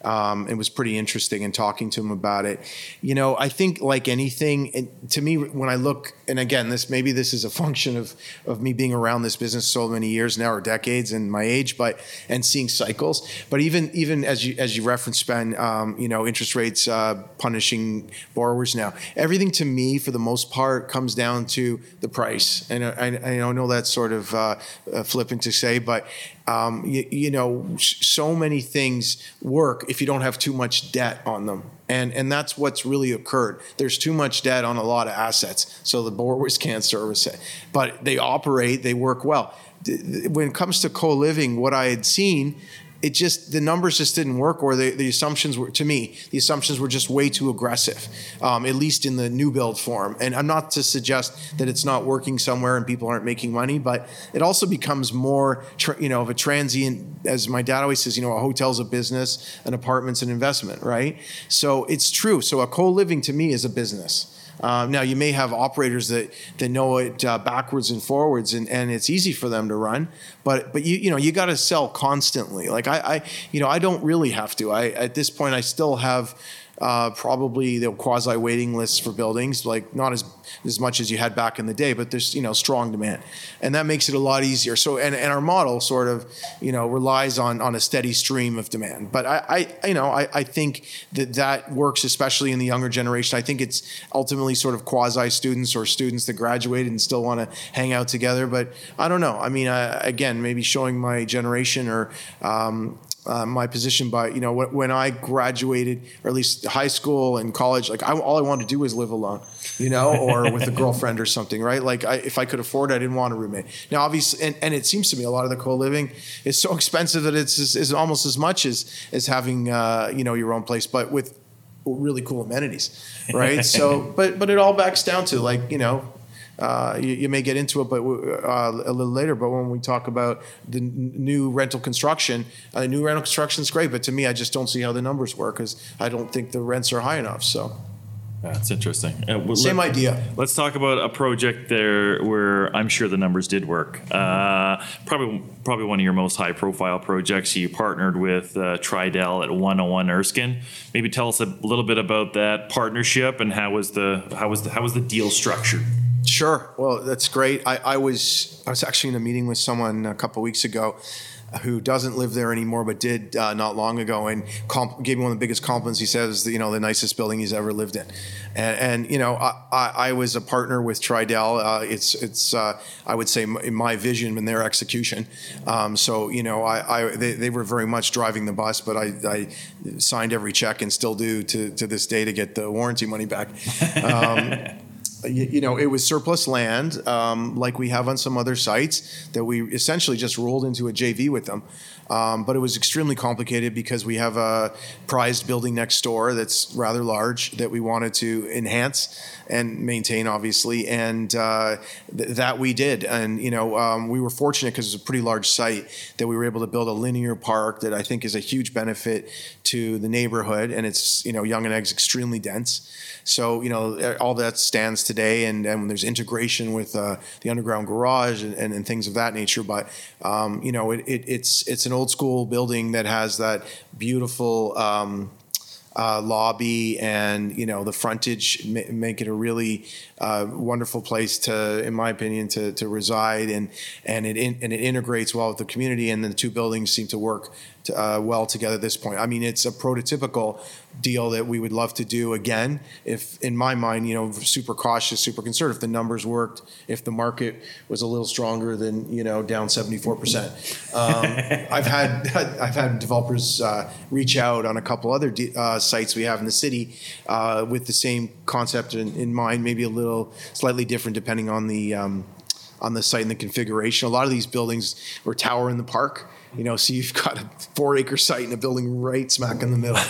Um, it was pretty interesting in talking to him about it. You know, I think like anything, it, to me, when I look, and again, this maybe this is a function of of me being around this business so many years now or decades and my age, but and seeing cycles. But even even as you as you referenced, Ben, um, you know, interest rates uh, punishing borrowers now. Everything to me, for the most part, comes down to the price. And I, I, I know that's sort of uh, flippant to say, but. Um, you, you know, so many things work if you don't have too much debt on them. And and that's what's really occurred. There's too much debt on a lot of assets, so the borrowers can't service it. But they operate, they work well. When it comes to co-living, what I had seen, it just, the numbers just didn't work, or the, the assumptions were, to me, the assumptions were just way too aggressive, um, at least in the new build form. And I'm not to suggest that it's not working somewhere and people aren't making money, but it also becomes more, tra- you know, of a transient, as my dad always says, you know, a hotel's a business, an apartment's an investment, right? So it's true. So a co-living to me is a business. Um, now, you may have operators that, that know it uh, backwards and forwards, and, and it's easy for them to run. But but you you know you got to sell constantly. Like I, I you know I don't really have to. I at this point I still have uh, probably the quasi waiting lists for buildings, like not as as much as you had back in the day, but there's you know strong demand, and that makes it a lot easier. So and, and our model sort of you know relies on on a steady stream of demand. But I, I you know I, I think that that works especially in the younger generation. I think it's ultimately sort of quasi students or students that graduated and still want to hang out together. But I don't know. I mean, I, again, maybe showing my generation or um, uh, my position. But you know, when, when I graduated, or at least high school and college, like I, all I wanted to do was live alone, you know, or with a girlfriend or something, right? Like I, if I could afford it, I didn't want a roommate. Now, obviously, and, and it seems to me a lot of the co-living is so expensive that it's, it's, it's almost as much as, as having, uh, you know, your own place, but with really cool amenities, right? So, but, but it all backs down to like, you know, Uh, you, you may get into it, but uh, a little later. But when we talk about the n- new rental construction, uh, new rental construction is great. But to me, I just don't see how the numbers work because I don't think the rents are high enough. So that's interesting. Uh, well, Same let, idea. Let's talk about a project there where I'm sure the numbers did work. Uh, probably, probably one of your most high-profile projects. You partnered with uh, Tridel at one oh one Erskine. Maybe tell us a little bit about that partnership and how was the how was the, how was the deal structured. Sure. Well, that's great. I, I was I was actually in a meeting with someone a couple of weeks ago who doesn't live there anymore, but did uh, not long ago, and comp- gave me one of the biggest compliments. He says, you know, the nicest building he's ever lived in. And, and you know, I, I, I was a partner with Tridel. Uh, it's, it's uh, I would say, in my vision and their execution. Um, so, you know, I, I they, they were very much driving the bus, but I, I signed every check and still do to, to this day to get the warranty money back. Um You, you know, it was surplus land, um, like we have on some other sites, that we essentially just rolled into a J V with them. Um, but it was extremely complicated because we have a prized building next door that's rather large that we wanted to enhance and maintain, obviously, and uh, th- that we did. And, you know, um, we were fortunate because it's a pretty large site that we were able to build a linear park that I think is a huge benefit to the neighborhood. And it's, you know, Yonge and Egg's extremely dense. So, you know, all that stands today, and, and there's integration with uh, the underground garage and, and, and things of that nature. But, um, you know, it, it, it's it's an old school building that has that beautiful um, uh, lobby, and, you know, the frontage ma- make it a really uh, wonderful place to, in my opinion, to, to reside, and, and it in, and it integrates well with the community, and the two buildings seem to work to, uh, well together at this point. I mean, it's a prototypical deal that we would love to do again. If, in my mind, you know, super cautious, super conservative. If the numbers worked, if the market was a little stronger than, you know, down seventy-four percent. Um, I've had I've had developers uh, reach out on a couple other de- uh, sites we have in the city uh, with the same concept in, in mind, maybe a little slightly different depending on the um, on the site and the configuration. A lot of these buildings were tower in the park. You know, so you've got a four acre site and a building right smack in the middle,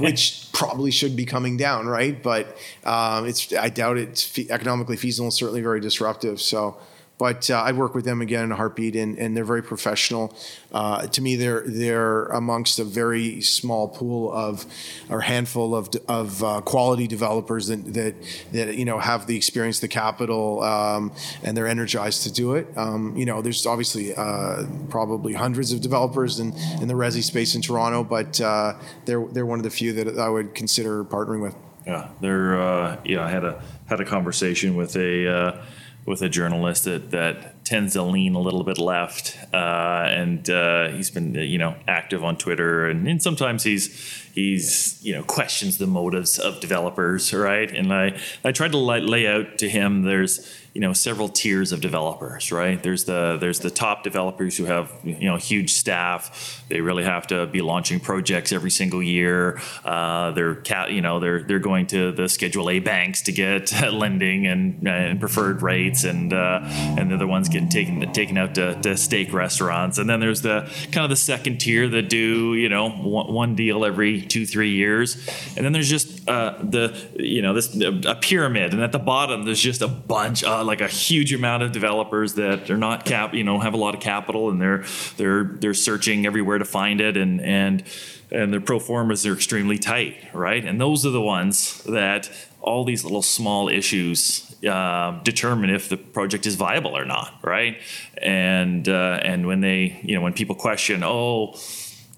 which probably should be comoming down, right? But um, it's I doubt it's fe- economically feasible and certainly very disruptive. So, but uh, I work with them again in a heartbeat, and, and they're very professional. Uh, to me, they're they're amongst a very small pool of or handful of of uh, quality developers that, that that you know have the experience, the capital, um, and they're energized to do it. Um, you know, there's obviously uh, probably hundreds of developers in, in the resi space in Toronto, but uh, they're they're one of the few that I would consider partnering with. Yeah, they're uh, yeah. I had a had a conversation with a. Uh, with a journalist that, that tends to lean a little bit left. Uh, and uh, he's been, you know, active on Twitter. And, and sometimes he's, he's you know, questions the motives of developers, right? And I, I tried to lay, lay out to him there's, you know, several tiers of developers, right? There's the there's the top developers who have, you know, huge staff. They really have to be launching projects every single year. Uh, they're ca- you know they're they're going to the Schedule A banks to get uh, lending and, uh, and preferred rates, and uh, and they're the ones getting taken taken out to, to steak restaurants. And then there's the kind of the second tier that do you know one, one deal every two three years. And then there's just uh, the you know this a pyramid, and at the bottom there's just a bunch of like a huge amount of developers that are not cap, you know, have a lot of capital, and they're they're they're searching everywhere to find it, and and and their pro formas are extremely tight, right? And those are the ones that all these little small issues uh, determine if the project is viable or not, right? And uh, and when they, you know, when people question, oh.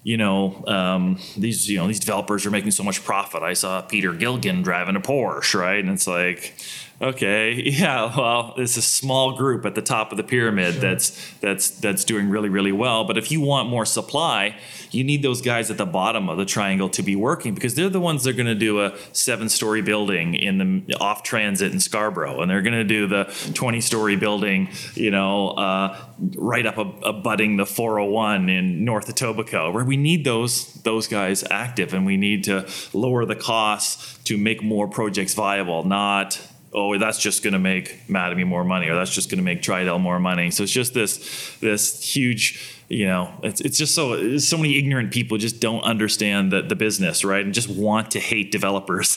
You know, um, these you know these developers are making so much profit. I saw Peter Gilligan driving a Porsche, right? And it's like, okay, yeah, well, it's a small group at the top of the pyramid sure. that's that's that's doing really, really well. But if you want more supply, you need those guys at the bottom of the triangle to be working, because they're the ones that are going to do a seven-story building in the off transit in Scarborough, and they're going to do the twenty-story building, you know, uh, right up abutting the four oh one in North Etobicoke, where we need those those guys active, and we need to lower the costs to make more projects viable, not, oh, that's just going to make Mattamy more money, or that's just going to make Tridel more money. So it's just this this huge, you know, it's it's just so so many ignorant people just don't understand the, the business, right, and just want to hate developers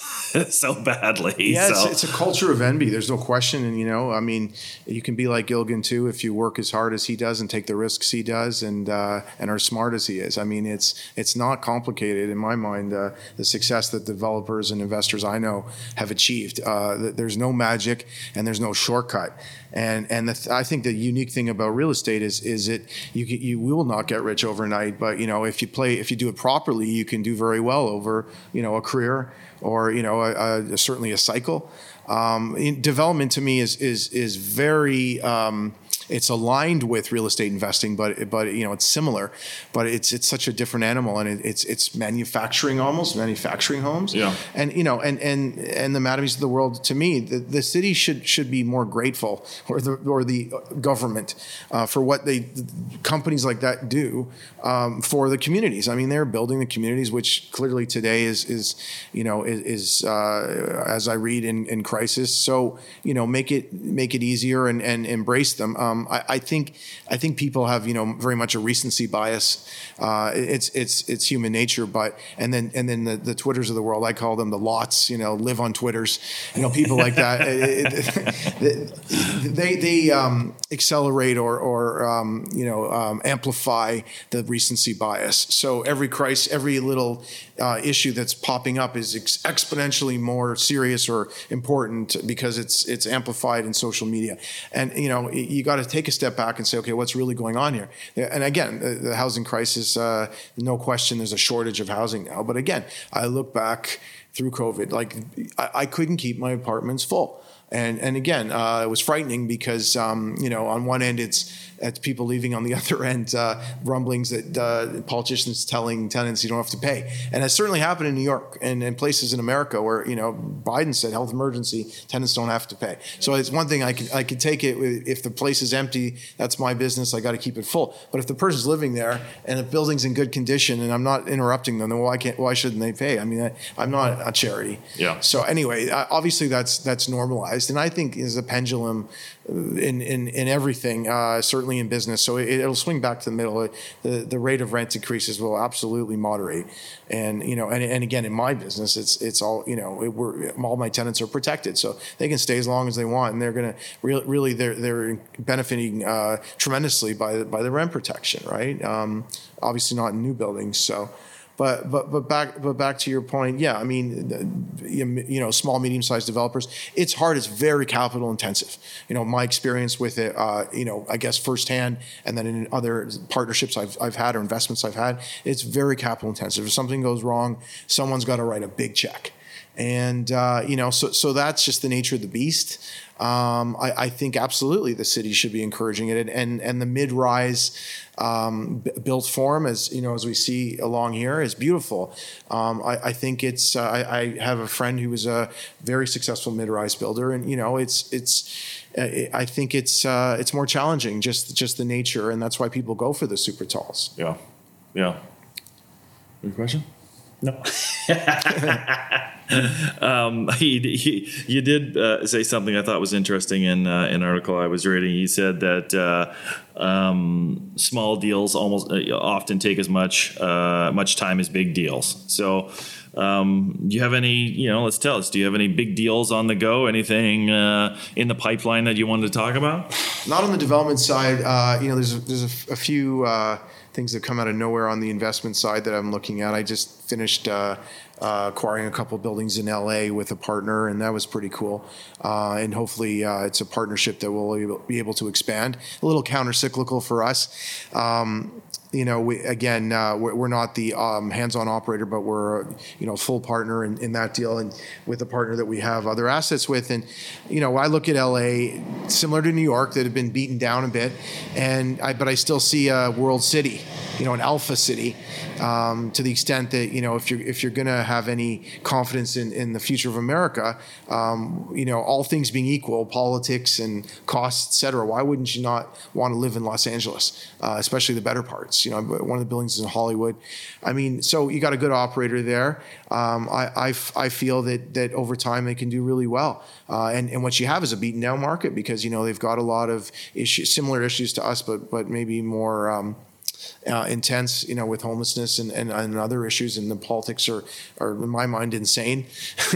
so badly. Yeah, so. It's, it's a culture of envy. There's no question. And, you know, I mean, you can be like Gilligan, too, if you work as hard as he does and take the risks he does and uh, and are smart as he is. I mean, it's it's not complicated in my mind, uh, the success that developers and investors I know have achieved. Uh, there's no magic and there's no shortcut. And and the th- I think the unique thing about real estate is is it you you will not get rich overnight, but you know if you play if you do it properly, you can do very well over you know a career or you know a, a, certainly a cycle. Um, in development to me is is is very. Um, It's aligned with real estate investing, but but you know it's similar, but it's it's such a different animal, and it, it's it's manufacturing almost manufacturing homes. Yeah. And you know and and and the Mattamys of the world, to me, the, the city should should be more grateful, or the or the government, uh, for what they companies like that do um, for the communities. I mean, they're building the communities, which clearly today is is you know is, is uh, as I read in, in crisis. So you know make it make it easier and, and embrace them. Um, I, I think I think people have you know very much a recency bias. Uh, it's it's it's human nature, but and then and then the, the Twitters of the world, I call them the lots. You know, live on Twitters. You know, people like that. it, it, they they um, accelerate or or um, you know um, amplify the recency bias. So every crisis, every little uh, issue that's popping up is ex- exponentially more serious or important because it's it's amplified in social media. And you know you got to take a step back and say, okay, what's really going on here? And again, the, the housing crisis, uh, no question, there's a shortage of housing now. But again, I look back through COVID, like I, I couldn't keep my apartments full. And and again, uh, it was frightening because, um, you know, on one end, it's, it's people leaving. On the other end, uh, rumblings that uh, politicians telling tenants you don't have to pay. And that certainly happened in New York and in places in America where, you know, Biden said health emergency, tenants don't have to pay. So it's one thing I could, I could take it. If the place is empty, that's my business. I got to keep it full. But if the person's living there and the building's in good condition and I'm not interrupting them, then why can't, why shouldn't they pay? I mean, I, I'm not a charity. Yeah. So anyway, obviously that's, that's normalized. And I think is a pendulum in in, in everything, uh, certainly in business. So it, it'll swing back to the middle. The the rate of rent increases will absolutely moderate. And you know, and, and again, in my business, it's it's all you know. It, we're, all my tenants are protected, so they can stay as long as they want, and they're going to re- really they're they're benefiting uh, tremendously by the, by the rent protection, right? Um, obviously, not in new buildings, so. But but but back but back to your point, yeah. I mean, you know, small medium-sized developers, it's hard. It's very capital intensive. You know, my experience with it, uh, you know, I guess firsthand, and then in other partnerships I've I've had or investments I've had, it's very capital intensive. If something goes wrong, someone's got to write a big check, and uh, you know, so so that's just the nature of the beast. Um, I, I think absolutely the city should be encouraging it, and and, and the mid-rise um, b- built form, as you know, as we see along here, is beautiful. Um, I, I think it's. Uh, I, I have a friend who is a very successful mid-rise builder, and you know, it's it's. I think it's uh, it's more challenging, just just the nature, and that's why people go for the super talls. Yeah, yeah. Any question? No. um, he, he, you did uh, say something I thought was interesting in uh, in an article I was reading. He said that uh, um, small deals almost uh, often take as much uh, much time as big deals. So, um, do you have any? You know, let's tell us. Do you have any big deals on the go? Anything uh, in the pipeline that you wanted to talk about? Not on the development side. Uh, you know, there's there's a, a few. Uh, Things that come out of nowhere on the investment side that I'm looking at. I just finished uh, uh, acquiring a couple buildings in L A with a partner, and that was pretty cool. Uh, and hopefully uh, it's a partnership that we'll be able to expand. A little counter-cyclical for us. Um, you know, we, again, uh, we're, we're not the um, hands-on operator, but we're, you know, full partner in, in that deal, and with a partner that we have other assets with. And, you know, I look at L A, similar to New York, that have been beaten down a bit, and I, but I still see a world city, you know, an alpha city, um, to the extent that, you know, if you're, if you're going to have any confidence in, in the future of America, um, you know, all things being equal, politics and costs, et cetera, why wouldn't you not want to live in Los Angeles, uh, especially the better parts? You know, one of the buildings is in Hollywood. I mean, so you got a good operator there. Um, I, I, f- I feel that that over time they can do really well. Uh, and, and what you have is a beaten down market because, you know, they've got a lot of issues, similar issues to us, but but maybe more um, uh, intense, you know, with homelessness and, and, and other issues. And the politics are, are in my mind, insane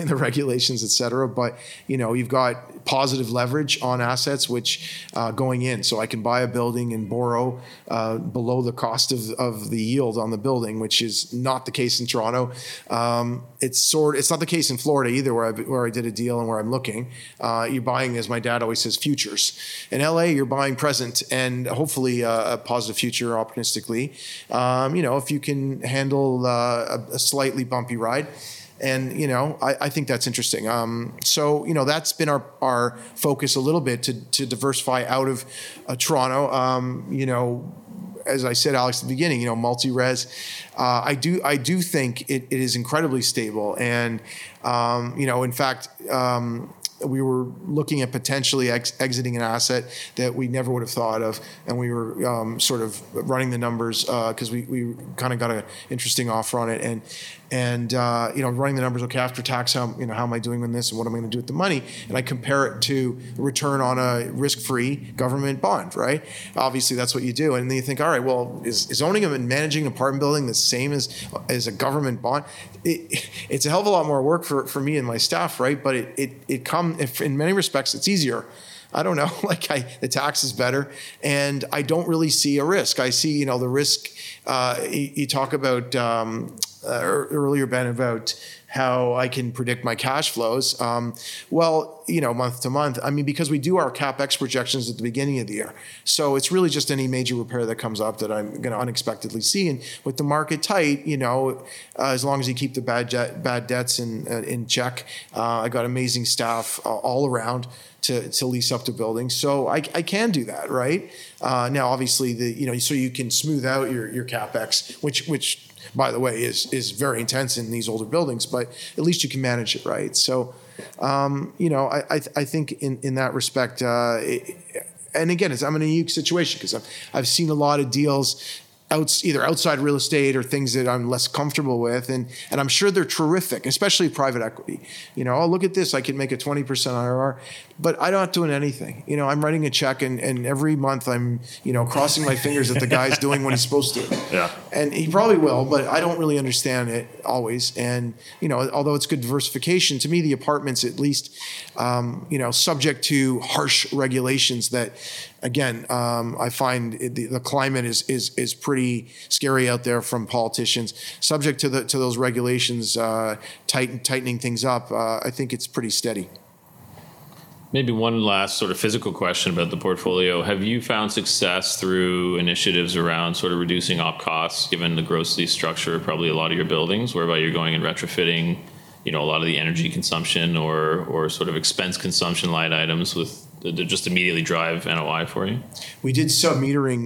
in the regulations, et cetera. But, you know, you've got positive leverage on assets, which uh, going in. So I can buy a building and borrow uh, below the cost of, of the yield on the building, which is not the case in Toronto. Um, it's sort it's not the case in Florida either, where I, where I did a deal and where I'm looking. Uh, you're buying, as my dad always says, futures. In L A, you're buying present and hopefully uh, a positive future optimistically. Um, you know, if you can handle uh, a, a slightly bumpy ride. And, you know, I, I think that's interesting. Um, so, you know, that's been our, our focus a little bit to, to diversify out of uh, Toronto. Um, you know, as I said, Alex, at the beginning, you know, multi-res. Uh, I do I do think it, it is incredibly stable. And, um, you know, in fact, um, we were looking at potentially ex- exiting an asset that we never would have thought of. And we were um, sort of running the numbers because uh, we, we kind of got an interesting offer on it. And, and uh, you know, running the numbers, okay, after tax, how, you know, how am I doing with this and what am I going to do with the money? And I compare it to the return on a risk-free government bond, right? Obviously, that's what you do. And then you think, all right, well, is, is owning and managing an apartment building the same as, as a government bond? It, it's a hell of a lot more work for, for me and my staff, right? But it, it, it comes, if in many respects, it's easier. I don't know, like I, the tax is better and I don't really see a risk. I see, you know, the risk, uh, you, you talk about um, uh, earlier, Ben, about how I can predict my cash flows. Um, well, you know, month to month, I mean, because we do our CapEx projections at the beginning of the year. So it's really just any major repair that comes up that I'm going to unexpectedly see. And with the market tight, you know, uh, as long as you keep the bad de- bad debts in uh, in check, uh, I got amazing staff uh, all around to to lease up the building. So I, I can do that, right? Uh, now, obviously, the you know, so you can smooth out your, your CapEx, which which, by the way, is is very intense in these older buildings, but at least you can manage it, right? So, um, you know, I I, th- I think in, in that respect, uh, it, and again, it's, I'm in a unique situation because I've, I've seen a lot of deals Out, either outside real estate or things that I'm less comfortable with. And, and I'm sure they're terrific, especially private equity. You know, oh, look at this. I can make a twenty percent I R R, but I'm not doing anything. You know, I'm writing a check and, and every month I'm, you know, crossing my fingers that the guy's doing what he's supposed to. Yeah. And he probably will, but I don't really understand it always. And, you know, although it's good diversification, to me, the apartments, at least, um, you know, subject to harsh regulations that, again, um, I find it, the, the climate is is is pretty scary out there from politicians. Subject to the to those regulations, uh, tighten, tightening things up, uh, I think it's pretty steady. Maybe one last sort of physical question about the portfolio. Have you found success through initiatives around sort of reducing op costs, given the gross lease structure of probably a lot of your buildings, whereby you're going and retrofitting, you know, a lot of the energy consumption or or sort of expense consumption line items with that just immediately drive N O I for you? We did sub-metering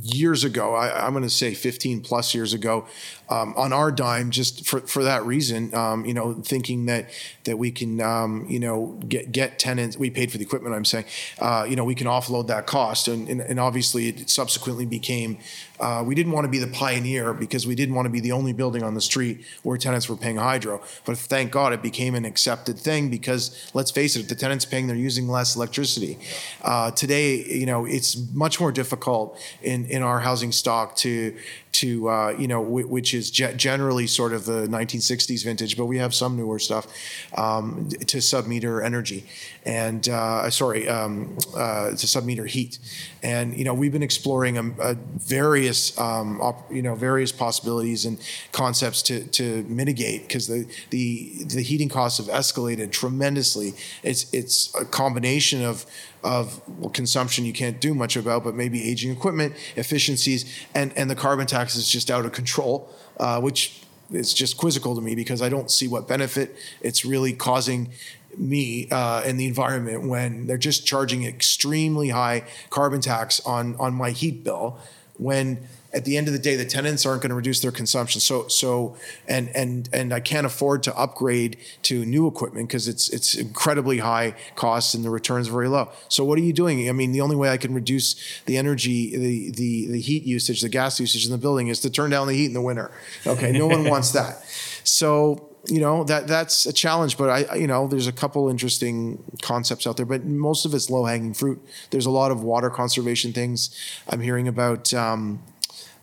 years ago. I, I'm going to say fifteen plus years ago um, on our dime, just for, for that reason, um, you know, thinking that, that we can, um, you know, get, get tenants, we paid for the equipment, I'm saying, uh, you know, we can offload that cost. And, and, and obviously it subsequently became, uh, we didn't want to be the pioneer because we didn't want to be the only building on the street where tenants were paying hydro. But thank God it became an accepted thing because let's face it, if the tenant's paying, they're using less electricity. Uh, today, you know, it's much more difficult in, in our housing stock to, to uh, you know, w- which is ge- generally sort of the nineteen sixties vintage, but we have some newer stuff um, to submeter energy and uh, sorry um, uh, to submeter heat, and you know we've been exploring a, a various um, op- you know various possibilities and concepts to to mitigate because the the the heating costs have escalated tremendously. It's it's a combination of of well, consumption you can't do much about, but maybe aging equipment, efficiencies, and, and the carbon tax is just out of control, uh, which is just quizzical to me because I don't see what benefit it's really causing me uh, and the environment when they're just charging extremely high carbon tax on, on my heat bill when at the end of the day, the tenants aren't going to reduce their consumption. So, so, and and and I can't afford to upgrade to new equipment because it's it's incredibly high costs and the returns very low. So, what are you doing? I mean, the only way I can reduce the energy, the the the heat usage, the gas usage in the building is to turn down the heat in the winter. Okay, no one wants that. So, you know that that's a challenge. But I, you know, there's a couple interesting concepts out there, but most of it's low hanging fruit. There's a lot of water conservation things I'm hearing about. Um,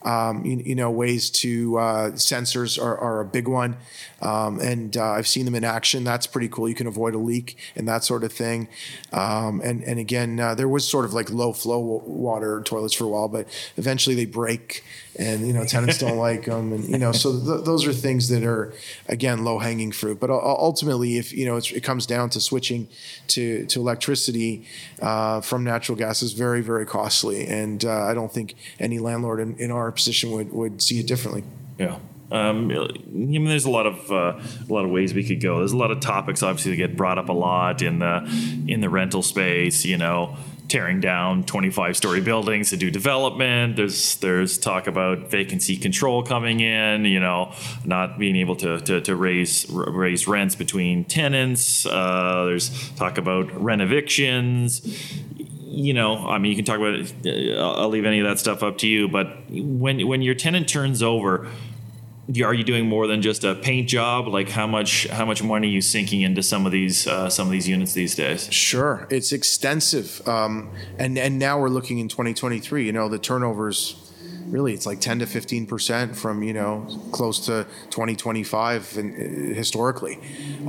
Um, you, you know, ways to uh, sensors are, are a big one. Um, and uh, I've seen them in action. That's pretty cool. You can avoid a leak and that sort of thing. Um, and, and again, uh, there was sort of like low flow water toilets for a while, but eventually they break and, you know, tenants don't like them. And, you know, so th- those are things that are, again, low hanging fruit. But ultimately, if, you know, it's, it comes down to switching to, to electricity uh, from natural gas is very, very costly. And uh, I don't think any landlord in, in our position would, would see it differently. Yeah. Um, I mean, there's a lot of uh, a lot of ways we could go. There's a lot of topics obviously that get brought up a lot in the in the rental space, you know, tearing down twenty-five story buildings to do development. There's there's talk about vacancy control coming in, you know, not being able to to, to raise r- raise rents between tenants. Uh, there's talk about rent evictions. You know, I mean, you can talk about it. I'll leave any of that stuff up to you. But when when your tenant turns over, are you doing more than just a paint job? Like how much how much money are you sinking into some of these uh, some of these units these days? Sure, it's extensive, um, and and now we're looking in twenty twenty-three. You know, the turnovers. really it's like ten to fifteen percent from, you know, close to twenty, twenty-five and, uh, historically.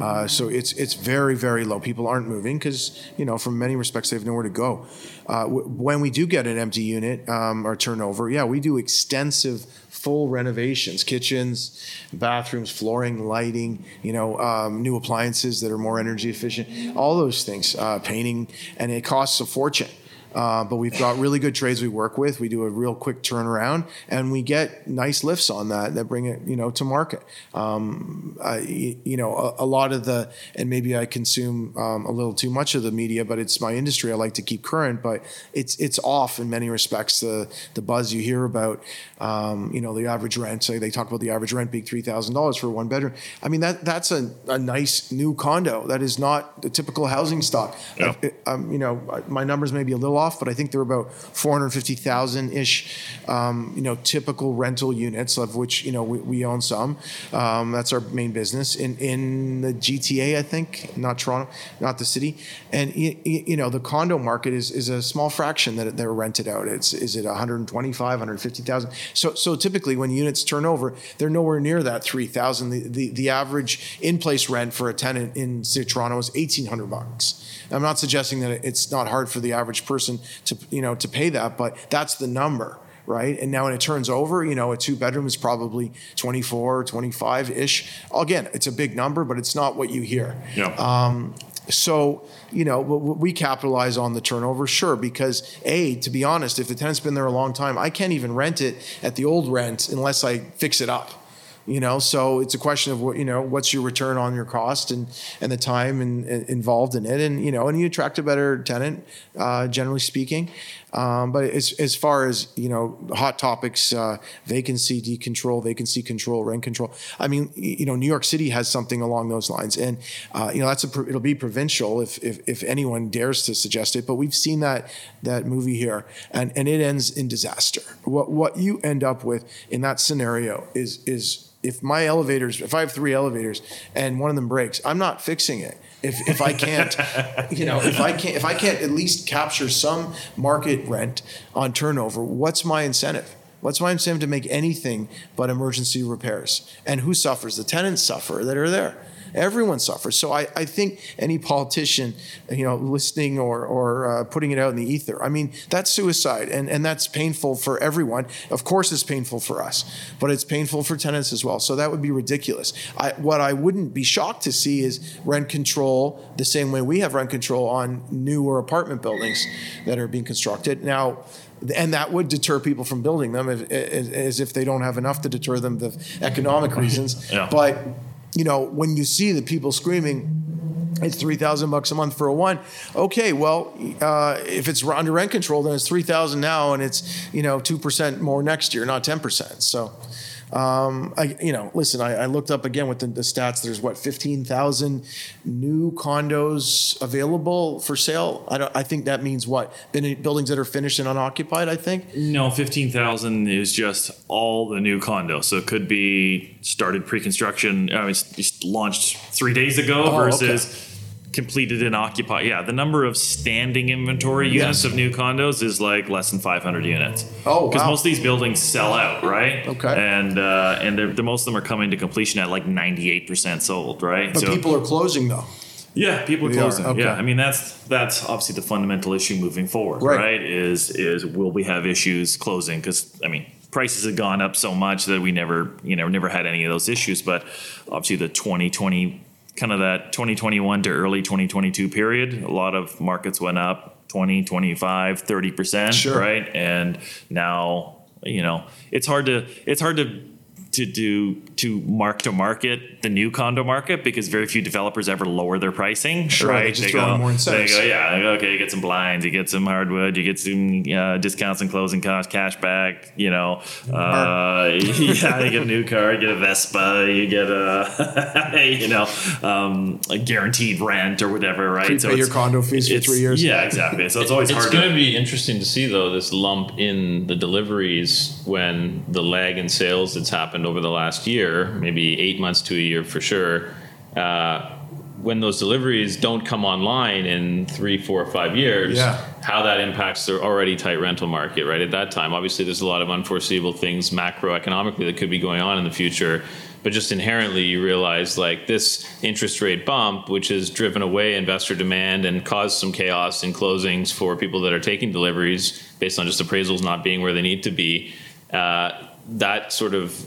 Uh, so it's it's very, very low. People aren't moving because, you know, from many respects, they have nowhere to go. Uh, w- when we do get an empty unit um, or turnover, yeah, we do extensive full renovations, kitchens, bathrooms, flooring, lighting, you know, um, new appliances that are more energy efficient, all those things, uh, painting, and it costs a fortune. Uh, but we've got really good trades we work with. We do a real quick turnaround, and we get nice lifts on that that bring it, you know, to market. Um, I, you know, a, a lot of the, and maybe I consume um, a little too much of the media, but it's my industry. I like to keep current, but it's it's off in many respects. The the buzz you hear about, um, you know, the average rent. So they talk about the average rent being three thousand dollars for one bedroom. I mean, that that's a, a nice new condo. That is not the typical housing stock. Yeah. I, um, you know, my numbers may be a little off, but I think there are about four hundred fifty thousand ish, um, you know, typical rental units, of which, you know, we, we own some. Um, that's our main business in, in the G T A, I think, not Toronto, not the city. And, you, you know, the condo market is, is a small fraction that they're rented out. It's, is it one hundred twenty-five, one hundred fifty thousand? So, so typically when units turn over, they're nowhere near that three thousand. The, the, the average in place rent for a tenant in Toronto is eighteen hundred bucks. I'm not suggesting that it's not hard for the average person to, you know, to pay that, but that's the number, right? And now when it turns over, you know, a two bedroom is probably twenty-four, twenty-five ish. Again, it's a big number, but it's not what you hear. Yeah. Um, so, you know, we capitalize on the turnover, sure, because A, to be honest, if the tenant's been there a long time, I can't even rent it at the old rent unless I fix it up. You know, so it's a question of what, you know, what's your return on your cost and, and the time and, and involved in it. And, you know, and you attract a better tenant, uh, generally speaking. Um, but as, as far as, you know, hot topics, uh, vacancy decontrol, vacancy control, rent control. I mean, you know, New York City has something along those lines. And, uh, you know, that's a, it'll be provincial if, if, if anyone dares to suggest it. But we've seen that that movie here, and, and it ends in disaster. What what you end up with in that scenario is is if my elevators, if I have three elevators and one of them breaks, I'm not fixing it. If if I can't, you know, if I can't, if I can't at least capture some market rent on turnover, what's my incentive? What's my incentive to make anything but emergency repairs? And who suffers? The tenants suffer that are there. Everyone suffers. So I, I think any politician, you know, listening or or uh, putting it out in the ether, I mean, that's suicide, and, and that's painful for everyone. Of course it's painful for us, but it's painful for tenants as well. So that would be ridiculous. I, what I wouldn't be shocked to see is rent control, the same way we have rent control on newer apartment buildings that are being constructed. Now, and that would deter people from building them, if, as if they don't have enough to deter them for economic reasons. Yeah. But you know, when you see the people screaming, it's three thousand bucks a month for a one. Okay, well, uh, if it's under rent control, then it's three thousand now, and it's, you know, two percent more next year, not ten percent. So, um, I, you know, listen, I, I looked up again with the, the stats. There's what fifteen thousand new condos available for sale. I don't. I think that means what buildings that are finished and unoccupied. I think no, fifteen thousand is just all the new condos. So it could be. Started pre-construction, I mean, it's launched three days ago oh, versus okay. completed and occupied. Yeah, the number of standing inventory units yes. of new condos is like less than five hundred units. Oh, wow. Because most of these buildings sell out, right? Okay. And uh, and they're, they're, most of them are coming to completion at like ninety-eight percent sold, right? But so people are closing though. Yeah, people are closing. Are, okay. Yeah, I mean, that's that's obviously the fundamental issue moving forward, right? right? Is is will we have issues closing? Because, I mean, prices have gone up so much that we never, you know, never had any of those issues. But obviously the twenty twenty, kind of that twenty twenty-one to early twenty twenty-two period, a lot of markets went up twenty, twenty-five, thirty percent, sure. right? And now, you know, it's hard to, it's hard to, to do, to mark to market the new condo market because very few developers ever lower their pricing. Sure, right. They, just they, go, more they go, yeah, they go, okay, you get some blinds, you get some hardwood, you get some uh, discounts and closing costs, cash back, you know, uh, yeah, you get a new car, you get a Vespa, you get a, you know, um, a guaranteed rent or whatever, right? Prepay so your condo fees for three years. Yeah, exactly. So it's always it's hard. It's going to be interesting to see though, this lump in the deliveries when the lag in sales that's happened over the last year, maybe eight months to a year for sure, uh, when those deliveries don't come online in three, four, or five years, yeah. how that impacts their already tight rental market, right? At that time, obviously, there's a lot of unforeseeable things macroeconomically that could be going on in the future. But just inherently, you realize like this interest rate bump, which has driven away investor demand and caused some chaos in closings for people that are taking deliveries based on just appraisals not being where they need to be. Uh, that sort of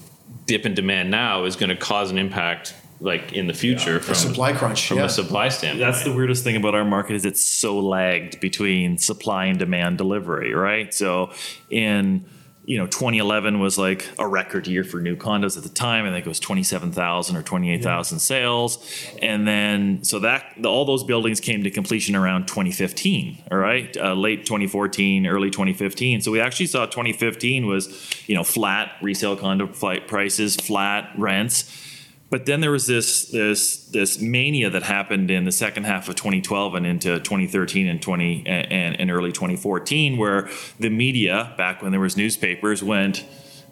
dip in demand now is going to cause an impact like in the future yeah, from a supply crunch from yeah. a supply standpoint. That's the weirdest thing about our market is it's so lagged between supply and demand delivery, right? So in you know, twenty eleven was like a record year for new condos at the time. I think it was twenty-seven thousand or twenty-eight thousand yeah. sales. And then, so that all those buildings came to completion around twenty fifteen, all right? Uh, late twenty fourteen, early twenty fifteen. So we actually saw twenty fifteen was, you know, flat resale condo prices, flat rents. But then there was this this this mania that happened in the second half of twenty twelve and into twenty thirteen and twenty and, and early twenty fourteen, where the media, back when there was newspapers, went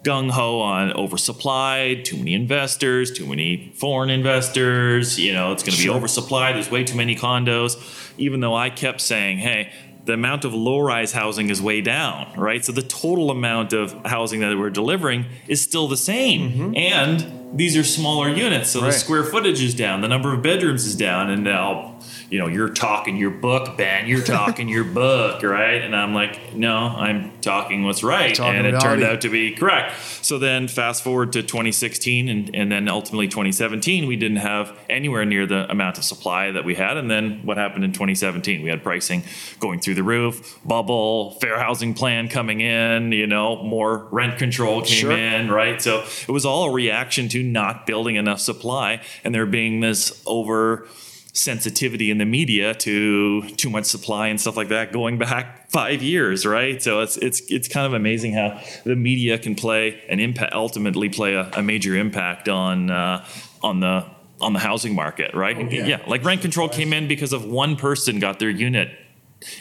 gung-ho on oversupplied, too many investors, too many foreign investors. You know, it's going to be oversupplied. There's way too many condos. Even though I kept saying, hey, the amount of low-rise housing is way down, right? So the total amount of housing that we're delivering is still the same. Mm-hmm. And these are smaller units, so right. the square footage is down, the number of bedrooms is down, and now, you know, you're talking your book, Ben, you're talking your book, right? And I'm like, no, I'm talking what's right. Talking and it reality. Turned out to be correct. So then fast forward to twenty sixteen and, and then ultimately twenty seventeen, we didn't have anywhere near the amount of supply that we had. And then what happened in twenty seventeen? We had pricing going through the roof, bubble, fair housing plan coming in, you know, more rent control came sure. in, right? So it was all a reaction to not building enough supply and there being this over sensitivity in the media to too much supply and stuff like that going back five years, right? So it's it's it's kind of amazing how the media can play an impact, ultimately play a, a major impact on uh, on the on the housing market, right? Oh, yeah. yeah, like rent control came in because of one person got their unit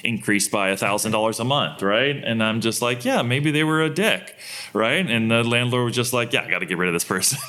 increased by a thousand dollars a month, right? And I'm just like, yeah, maybe they were a dick, right? And the landlord was just like, yeah, I got to get rid of this person.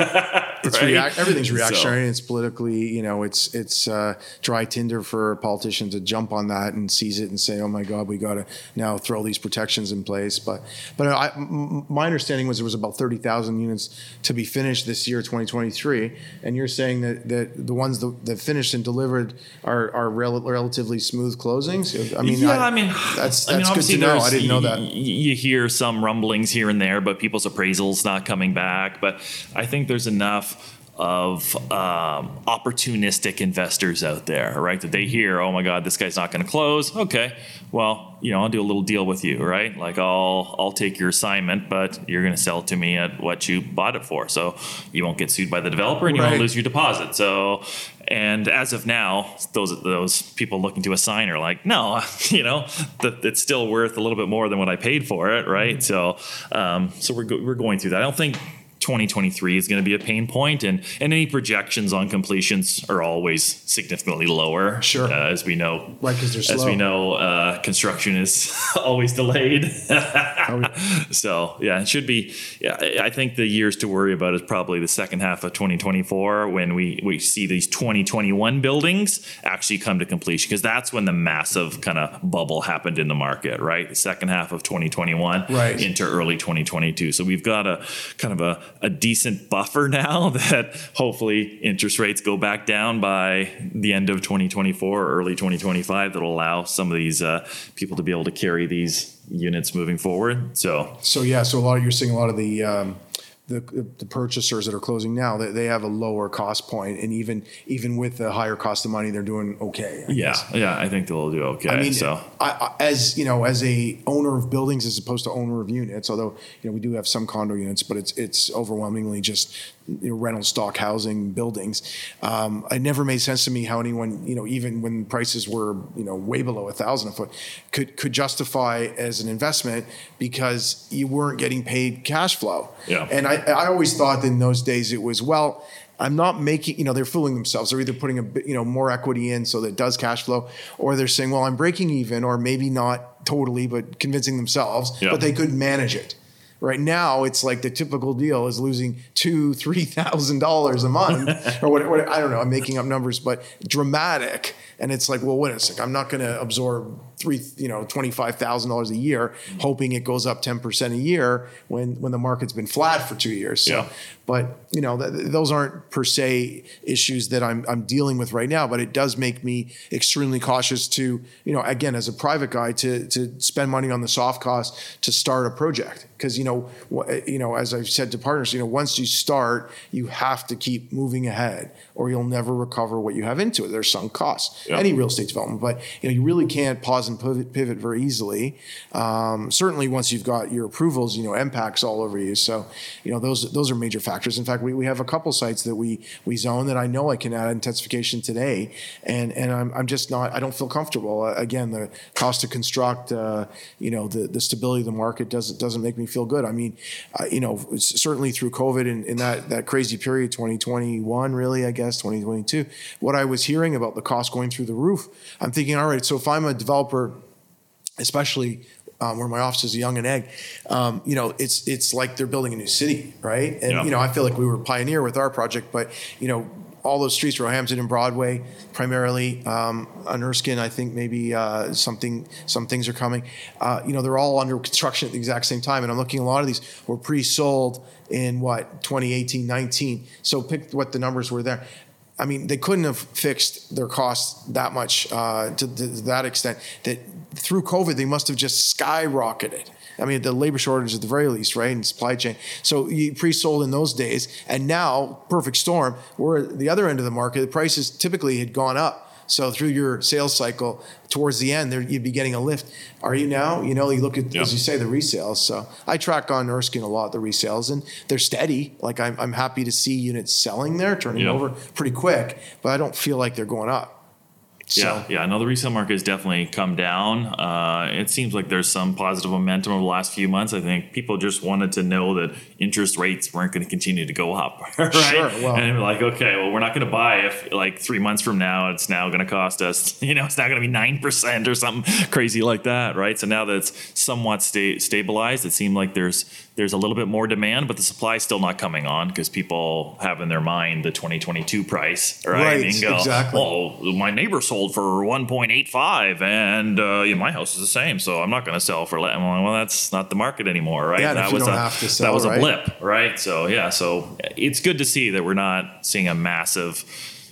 It's right? reac- everything's reactionary so. and it's politically, you know, it's it's uh, dry tinder for a politician to jump on that and seize it and say, oh my God, we got to now throw these protections in place. But but I, m- my understanding was there was about thirty thousand units to be finished this year, twenty twenty-three. And you're saying that, that the ones that, that finished and delivered are, are rel- relatively smooth closings? I mean, yeah, I, I mean that's, that's I mean, good to know. I didn't know that. Y- you hear some rumblings here and there, but people's appraisals not coming back. But I think there's enough of um, opportunistic investors out there, right? That they hear, oh my God, this guy's not going to close. Okay, well, you know, I'll do a little deal with you, right? Like I'll I'll take your assignment, but you're going to sell to me at what you bought it for. So you won't get sued by the developer and you right. won't lose your deposit. So, and as of now, those those people looking to assign are like, no, you know, the, it's still worth a little bit more than what I paid for it, right? Mm-hmm. So, um, so we're go- we're going through that. I don't think twenty twenty-three is going to be a pain point, and, and any projections on completions are always significantly lower. Sure, uh, as we know, right? Because they're slow. As we know, uh, construction is always delayed. So yeah, it should be. Yeah, I think the years to worry about is probably the second half of twenty twenty-four when we we see these twenty twenty-one buildings actually come to completion, because that's when the massive kind of bubble happened in the market, right? The second half of twenty twenty-one, right. into early twenty twenty-two. So we've got a kind of a a decent buffer now that hopefully interest rates go back down by the end of twenty twenty-four or early twenty twenty-five. That'll allow some of these uh, people to be able to carry these units moving forward. So, so yeah, so a lot of, you're seeing a lot of the, um, the, the purchasers that are closing now, they, they have a lower cost point, and even, even with the higher cost of money, they're doing okay. I yeah. Guess. Yeah. I think they'll do okay. I mean, so I, I, as you know, as a owner of buildings, as opposed to owner of units, although, you know, we do have some condo units, but it's, it's overwhelmingly just, you know, rental stock housing buildings. Um, it never made sense to me how anyone, you know, even when prices were, you know, way below a thousand a foot, could could justify as an investment, because you weren't getting paid cash flow. Yeah. And I, I always thought in those days it was, well, I'm not making, you know, they're fooling themselves. They're either putting a bit, you know, more equity in so that it does cash flow, or they're saying, well, I'm breaking even, or maybe not totally, but convincing themselves, yeah. but they could manage it. Right now, it's like the typical deal is losing two, three thousand dollars a month, or what, what? I don't know. I'm making up numbers, but dramatic. And it's like, well, wait a sec. I'm not going to absorb three, you know, twenty-five thousand dollars a year, hoping it goes up ten percent a year when when the market's been flat for two years. So, yeah. But you know, th- those aren't per se issues that I'm I'm dealing with right now. But it does make me extremely cautious to, you know, again, as a private guy, to to spend money on the soft cost to start a project. Because, you know, you know, as I've said to partners, you know, once you start, you have to keep moving ahead or you'll never recover what you have into it. There's sunk costs, yeah. any real estate development, but, you know, you really can't pause and pivot, pivot very easily. Um, certainly once you've got your approvals, you know, M PAC's all over you. So, you know, those those are major factors. In fact, we, we have a couple sites that we we zone that I know I can add intensification today. And and I'm I'm just not, I don't feel comfortable. Uh, again, the cost to construct, uh, you know, the, the stability of the market doesn't doesn't make me feel good. I mean, uh, you know, certainly through COVID and, and that, that crazy period, twenty twenty-one, really, I guess, twenty twenty-two, what I was hearing about the cost going through the roof, I'm thinking, all right, so if I'm a developer, especially um, where my office is young and egg, um, you know, it's, it's like they're building a new city, right? And, yeah. you know, I feel like we were pioneer with our project, but, you know, all those streets, Roehampton and Broadway, primarily um, on Erskine, I think maybe uh, something, some things are coming. Uh, you know, they're all under construction at the exact same time. And I'm looking, a lot of these were pre-sold in what, twenty eighteen, nineteen. So pick what the numbers were there. I mean, they couldn't have fixed their costs that much uh, to, to that extent that through COVID, they must have just skyrocketed. I mean, the labor shortage at the very least, right? And supply chain. So you pre-sold in those days. And now, perfect storm, we're at the other end of the market. The prices typically had gone up. So through your sales cycle, towards the end, there, you'd be getting a lift. Are you now? You know, you look at, yeah. as you say, the resales. So I track on Erskine a lot, the resales, and they're steady. Like I'm, I'm happy to see units selling there, turning yeah. over pretty quick. But I don't feel like they're going up. So. Yeah, yeah. No, the resale market has definitely come down. Uh, it seems like there's some positive momentum over the last few months. I think people just wanted to know that interest rates weren't going to continue to go up, right? Sure, well, and they were like, okay, well, we're not going to buy if like three months from now it's now going to cost us, you know, it's now going to be nine percent or something crazy like that, right? So now that it's somewhat sta- stabilized, it seemed like there's there's a little bit more demand, but the supply is still not coming on because people have in their mind the twenty twenty-two price, right? Right, and go, exactly. Oh, my neighbor sold for one point eight five and uh, yeah, my house is the same, so I'm not going to sell for less. Well, that's not the market anymore, right? Yeah, that was, a, sell, that was right? a blip, right? So yeah, so it's good to see that we're not seeing a massive,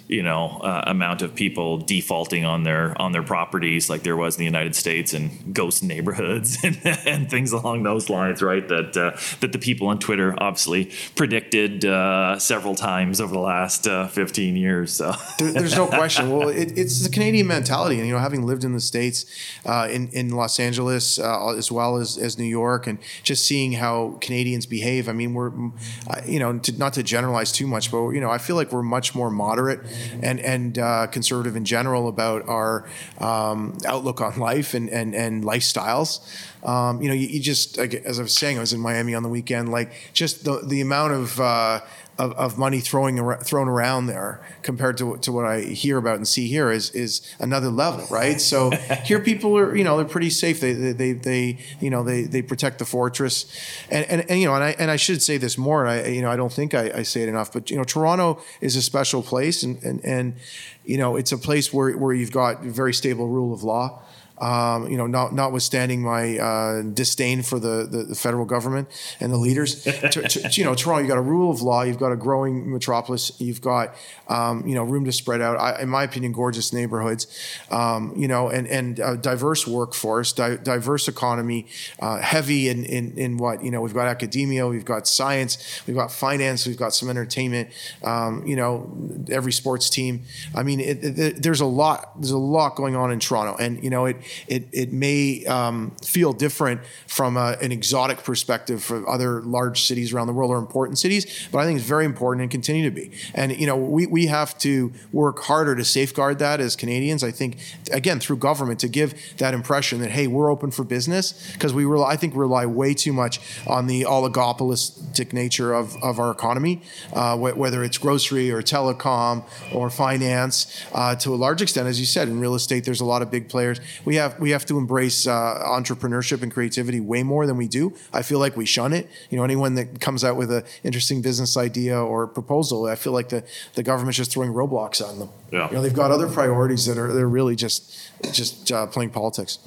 you know, uh, amount of people defaulting on their on their properties like there was in the United States and ghost neighborhoods and, and things along those lines, right? That uh, that the people on Twitter obviously predicted uh, several times over the last uh, fifteen years. So there, there's no question. Well, it, it's the Canadian mentality, and you know, having lived in the States, uh, in in Los Angeles uh, as well as as New York, and just seeing how Canadians behave. I mean, we're, uh, you know, to, not to generalize too much, but you know, I feel like we're much more moderate. And and uh, conservative in general about our um, outlook on life and and, and lifestyles. Um, you know, you, you just like, as I was saying, I was in Miami on the weekend. Like just the the amount of uh, of, of money throwing thrown around there compared to to what I hear about and see here is is another level, right? So here people are, you know, they're pretty safe. They they they, they you know they they protect the fortress. And and, and you know and I and I should say this more. And I you know I don't think I, I say it enough, but you know Toronto is a special place, and and and you know it's a place where where you've got a very stable rule of law. Um, you know, not, notwithstanding my uh, disdain for the, the, the federal government and the leaders, to, to, you know, Toronto, you've got a rule of law, you've got a growing metropolis, you've got, um, you know, room to spread out. I, in my opinion, gorgeous neighborhoods, um, you know, and, and a diverse workforce, di- diverse economy, uh, heavy in, in, in what, you know, we've got academia, we've got science, we've got finance, we've got some entertainment, um, you know, every sports team. I mean, it, it, there's a lot, there's a lot going on in Toronto, and, you know, it, It it may um, feel different from a, an exotic perspective for other large cities around the world or important cities, but I think it's very important and continue to be. And you know, we we have to work harder to safeguard that as Canadians. I think again through government to give that impression that hey, we're open for business because we rely, I think rely way too much on the oligopolistic nature of of our economy, uh, wh- whether it's grocery or telecom or finance. Uh, to a large extent, as you said, in real estate, there's a lot of big players. We have we have to embrace uh, entrepreneurship and creativity way more than we do. I feel like we shun it. You know, anyone that comes out with an interesting business idea or proposal, I feel like the, the government's just throwing roadblocks on them. Yeah. You know, they've got other priorities that are they're really just just uh, playing politics.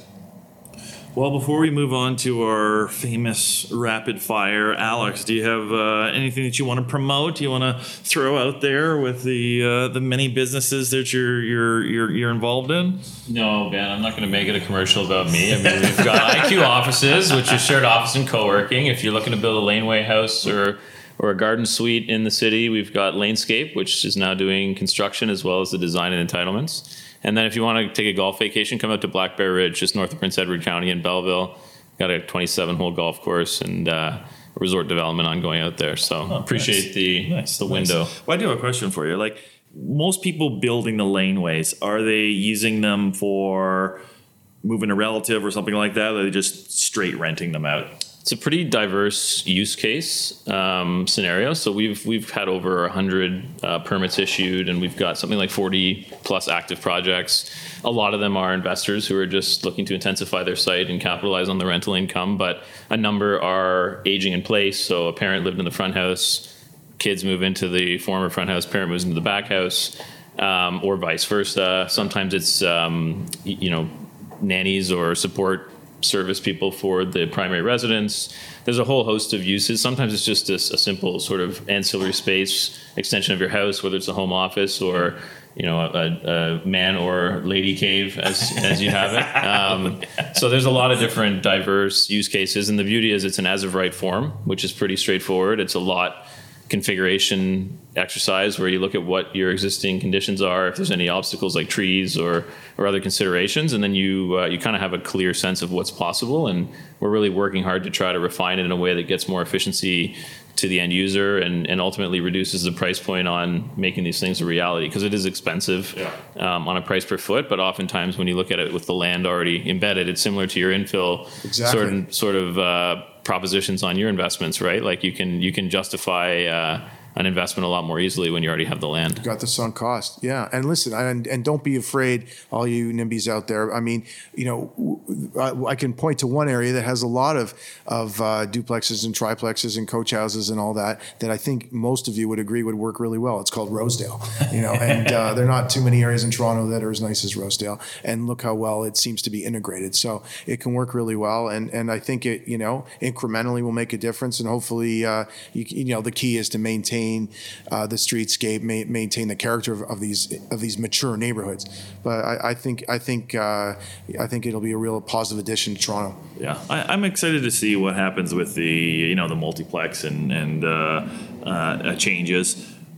Well, before we move on to our famous rapid fire, Alex, do you have uh, anything that you want to promote? Do you want to throw out there with the uh, the many businesses that you're you're you're you're involved in? No, Ben, I'm not going to make it a commercial about me. I mean, we've got I Q Offices, which is shared office and co-working. If you're looking to build a laneway house or or a garden suite in the city, we've got Lanescape, which is now doing construction as well as the design and entitlements. And then if you want to take a golf vacation, come out to Black Bear Ridge, just north of Prince Edward County in Belleville. Got a twenty-seven hole golf course and uh, resort development ongoing out there. So oh, appreciate nice. the nice, the nice. window. Well, I do have a question for you. Like, most people building the laneways, are they using them for moving a relative or something like that? Or are they just straight renting them out? It's a pretty diverse use case um, scenario. So we've we've had over one hundred uh, permits issued, and we've got something like forty plus active projects. A lot of them are investors who are just looking to intensify their site and capitalize on the rental income, but a number are aging in place. So a parent lived in the front house, kids move into the former front house, parent moves into the back house, um, or vice versa. Sometimes it's um, you know, nannies or support service people for the primary residence. There's a whole host of uses. Sometimes it's just a, a simple sort of ancillary space extension of your house, whether it's a home office or, you know, a, a man or lady cave, as as you have it. Um, so there's a lot of different diverse use cases, and the beauty is it's an as of right form, which is pretty straightforward. It's a lot configuration exercise where you look at what your existing conditions are, if there's any obstacles like trees or or other considerations, and then you uh, you kind of have a clear sense of what's possible. And we're really working hard to try to refine it in a way that gets more efficiency to the end user and, and ultimately reduces the price point on making these things a reality, because it is expensive yeah. um, on a price per foot. But oftentimes when you look at it with the land already embedded, it's similar to your infill exactly. sort of, sort of uh, propositions on your investments, right? Like you can you can justify uh, an investment a lot more easily when you already have the land. You got the sunk cost. Yeah. And listen, and, and don't be afraid, all you NIMBYs out there. I mean, you know, I, I can point to one area that has a lot of, of uh, duplexes and triplexes and coach houses and all that, that I think most of you would agree would work really well. It's called Rosedale, you know, and uh, there are not too many areas in Toronto that are as nice as Rosedale, and look how well it seems to be integrated. So it can work really well. And, and I think it, you know, incrementally will make a difference. And hopefully, uh, you, you know, the key is to maintain Uh, the streetscape, ma- maintain the character of, of these of these mature neighborhoods. But I, I think I think uh, I think it'll be a real positive addition to Toronto. Yeah, I, I'm excited to see what happens with the you know the multiplex and and uh, uh, changes.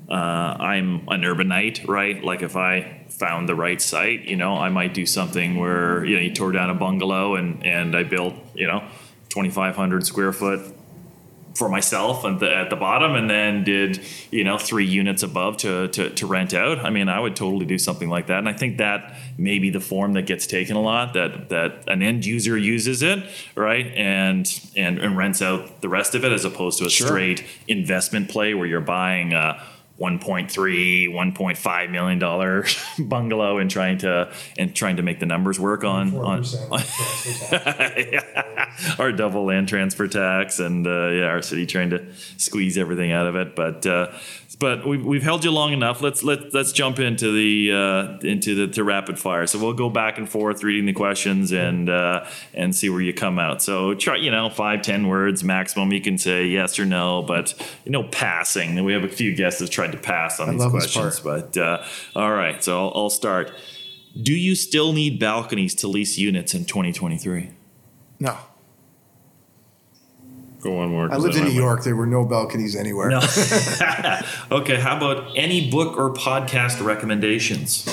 Uh, I'm an urbanite, right? Like if I found the right site, you know, I might do something where you know you tore down a bungalow and and I built you know twenty-five hundred square foot for myself and the, at the bottom, and then did, you know, three units above to, to, to rent out. I mean, I would totally do something like that. And I think that may be the form that gets taken a lot, that, that an end user uses it, right? And, and, and rents out the rest of it, as opposed to a sure. straight investment play where you're buying a one point three, one point five million dollar bungalow and trying to and trying to make the numbers work on on, on yeah, our double land transfer tax and uh, yeah, our city trying to squeeze everything out of it. But uh, but we've we've held you long enough. Let's let let's jump into the uh, into the to rapid fire. So we'll go back and forth reading the questions and uh, and see where you come out. So try you know five ten words maximum. You can say yes or no, but no passing. We have a few guesses trying to pass on I these questions, but uh, all right. So I'll, I'll start. Do you still need balconies to lease units in twenty twenty-three? No. Go on more. I lived in New York. There were no balconies anywhere. No. Okay. How about any book or podcast recommendations?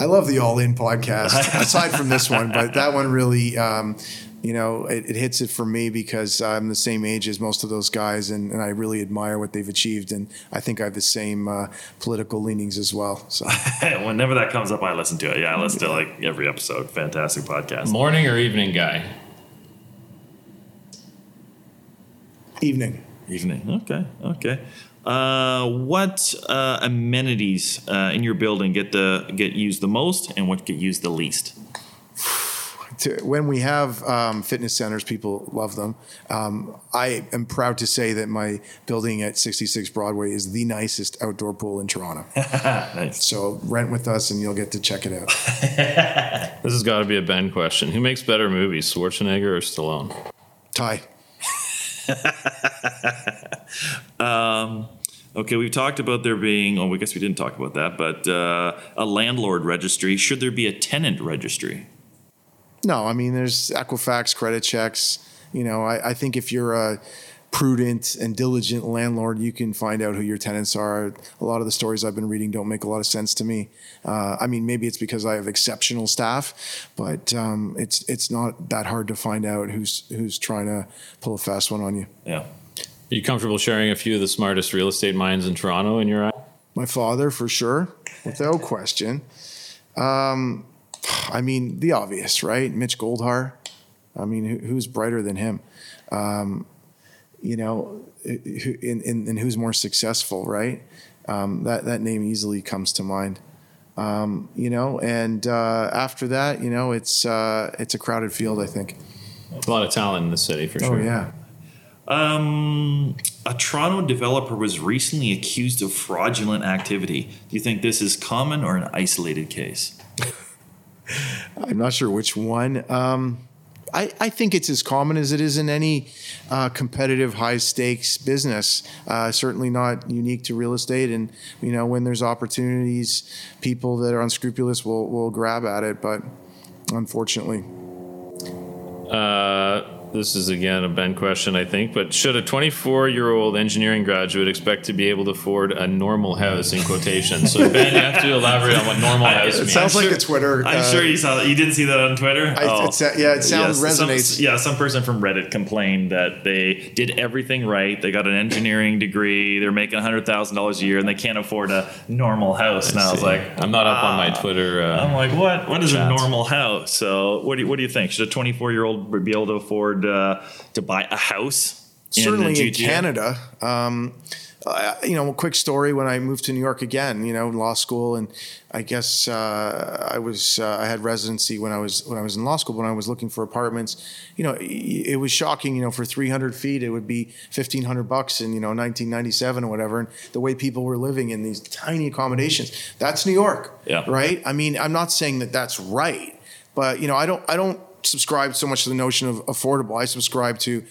I love the All In podcast, aside from this one, but that one really. Um, You know, it, it hits it for me because I'm the same age as most of those guys, and, and I really admire what they've achieved. And I think I have the same uh, political leanings as well. So whenever that comes up, I listen to it. Yeah, I listen to like every episode. Fantastic podcast. Morning or evening guy? Evening. Evening. Okay. Okay. Uh, what uh, amenities uh, in your building get the get used the most, and what get used the least? to, when we have um, fitness centers, people love them. Um, I am proud to say that my building at sixty-six Broadway is the nicest outdoor pool in Toronto. Nice. So rent with us and you'll get to check it out. This has got to be a Ben question. Who makes better movies, Schwarzenegger or Stallone? Ty. um, okay, we've talked about there being, oh, I guess we didn't talk about that, but uh, a landlord registry. Should there be a tenant registry? No, I mean, there's Equifax, credit checks. You know, I, I think if you're a prudent and diligent landlord, you can find out who your tenants are. A lot of the stories I've been reading don't make a lot of sense to me. Uh, I mean, maybe it's because I have exceptional staff, but um, it's it's not that hard to find out who's who's trying to pull a fast one on you. Yeah. Are you comfortable sharing a few of the smartest real estate minds in Toronto in your eye? My father, for sure, without question. Um, I mean, the obvious, right? Mitch Goldhar. I mean, who's brighter than him? Um, you know, and, and, and who's more successful, right? Um, that, that name easily comes to mind. Um, you know, and uh, after that, you know, it's uh, it's a crowded field, I think. A lot of talent in the city, for sure. Oh, yeah. Um, a Toronto developer was recently accused of fraudulent activity. Do you think this is common or an isolated case? I'm not sure which one. Um, I, I think it's as common as it is in any uh, competitive, high-stakes business. Uh, certainly not unique to real estate. And you know, when there's opportunities, people that are unscrupulous will will grab at it. But unfortunately, uh, this is again a Ben question, I think. But should a twenty-four-year-old engineering graduate expect to be able to afford a normal house in quotations? So Ben, you have to elaborate on what normal house I, means. It sounds I'm like sure, a Twitter. I'm uh, sure you saw that. You didn't see that on Twitter? I, oh. it's, yeah, it sounds yes, resonates. Some, yeah, some person from Reddit complained that they did everything right. They got an engineering degree. They're making one hundred thousand dollars a year, and they can't afford a normal house. And I, I was like, I'm not up ah. on my Twitter. Uh, I'm like, what? What is chats. a normal house? So what do you, what do you think? Should a twenty-four-year-old be able to afford uh, to buy a house? Certainly in, in Canada. Um, uh, you know, a quick story. When I moved to New York again, you know, law school, and I guess uh, I was uh, I had residency when I was when I was in law school. When I was looking for apartments, you know, it was shocking. You know, for three hundred feet, it would be fifteen hundred bucks in, you know, nineteen ninety-seven or whatever. And the way people were living in these tiny accommodations, that's New York, yeah. right? I mean, I'm not saying that that's right, but you know, I don't I don't subscribe so much to the notion of affordable. I subscribe to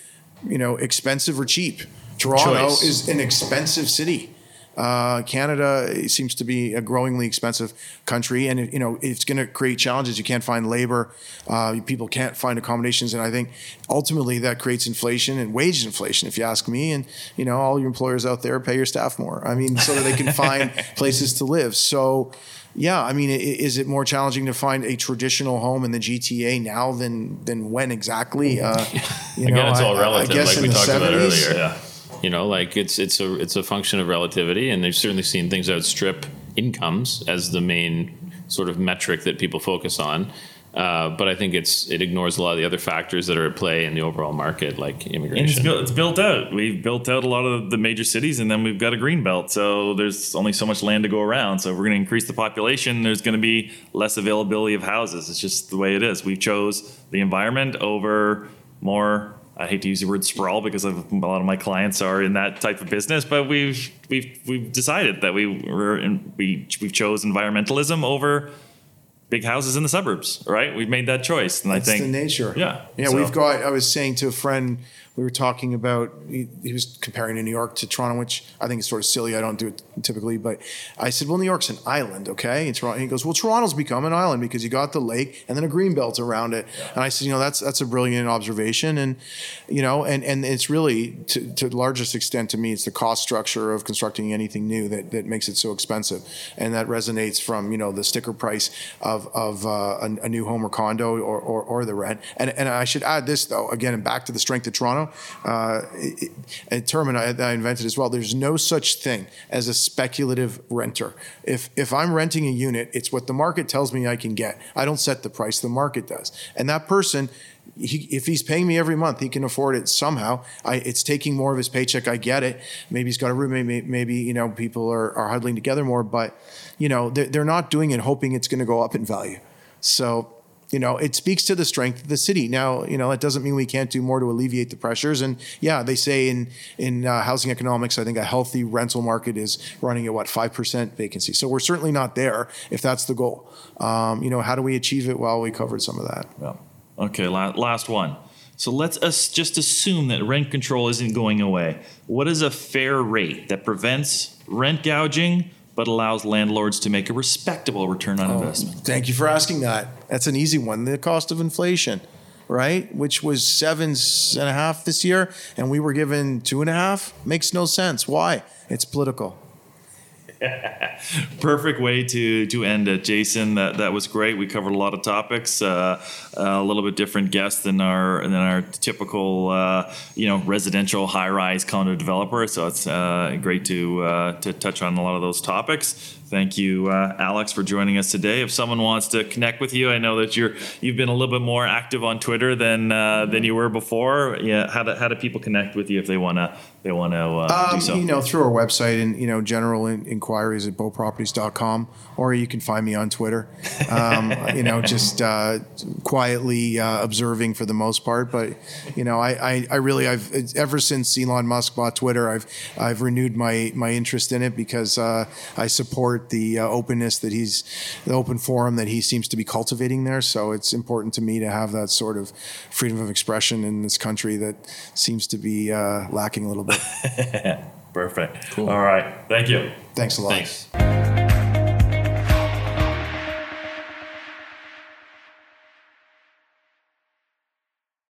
you know, expensive or cheap. Toronto Choice. is an expensive city. Uh, Canada seems to be a growingly expensive country, and you know, it's going to create challenges. You can't find labor, uh, people can't find accommodations, and I think ultimately that creates inflation and wage inflation, if you ask me. And you know, all your employers out there, pay your staff more. I mean, so that they can find places to live. So. Yeah, I mean, is it more challenging to find a traditional home in the G T A now than than when exactly? Uh, you Again, know, it's all I, relative, I guess like we talked seventies about earlier. Yeah. You know, like it's it's a it's a function of relativity, and they've certainly seen things outstrip incomes as the main sort of metric that people focus on. Uh, but I think it's it ignores a lot of the other factors that are at play in the overall market, like immigration. It's built, it's built out. We've built out a lot of the major cities, and then we've got a green belt. So there's only so much land to go around. So if we're going to increase the population, there's going to be less availability of houses. It's just the way it is. We chose the environment over more. I hate to use the word sprawl because I've, a lot of my clients are in that type of business, but we've we've we've decided that we were in, we we've chose environmentalism over big houses in the suburbs, right? We've made that choice. And That's I think the nature. Yeah. Yeah. So. We've got, I was saying to a friend, we were talking about, he, he was comparing New York to Toronto, which I think is sort of silly. I don't do it typically, but I said, well, New York's an island. Okay. And Toronto, he goes, well, Toronto's become an island because you got the lake and then a green belt around it. Yeah. And I said, you know, that's, that's a brilliant observation. And, you know, and, and it's really to, to the largest extent to me, it's the cost structure of constructing anything new that, that makes it so expensive. And that resonates from, you know, the sticker price of, of uh, a, a new home or condo or, or, or the rent. And, and I should add this though, again, and back to the strength of Toronto, Uh, it, a term I, I invented as well. There's no such thing as a speculative renter. If if I'm renting a unit, it's what the market tells me I can get. I don't set the price; the market does. And that person, he, if he's paying me every month, he can afford it somehow. I, it's taking more of his paycheck. I get it. Maybe he's got a roommate. Maybe, maybe you know people are, are huddling together more. But you know they're, they're not doing it hoping it's going to go up in value. So you know, it speaks to the strength of the city. Now, you know, that doesn't mean we can't do more to alleviate the pressures. And yeah, they say in in uh, housing economics, I think a healthy rental market is running at what, five percent vacancy. So we're certainly not there if that's the goal. Um, you know, how do we achieve it? Well, we covered some of that. Yeah. Okay, la- last one. So let's us just assume that rent control isn't going away. What is a fair rate that prevents rent gouging but allows landlords to make a respectable return on oh, investment? Thank you for asking that. That's an easy one. The cost of inflation, right? Which was seven and a half this year, and we were given two and a half. Makes no sense. Why? It's political. Perfect way to to end it, Jason. That that was great. We covered a lot of topics. Uh, a little bit different guest than our than our typical uh, you know residential high rise condo developer. So it's uh, great to uh, to touch on a lot of those topics. Thank you, uh, Alex, for joining us today. If someone wants to connect with you, I know that you're you've been a little bit more active on Twitter than uh, than you were before. Yeah, how do how do people connect with you if they wanna they wanna uh, um, do something? You know, through our website and you know general in- inquiries at beaux properties dot com, or you can find me on Twitter. Um, you know, just uh, quietly uh, observing for the most part. But you know, I, I I really I've ever since Elon Musk bought Twitter, I've I've renewed my my interest in it because uh, I support the uh, openness that he's, the open forum that he seems to be cultivating there. So it's important to me to have that sort of freedom of expression in this country that seems to be uh, lacking a little bit. Perfect. Cool. All right. Thank you. Thanks a lot. Thanks.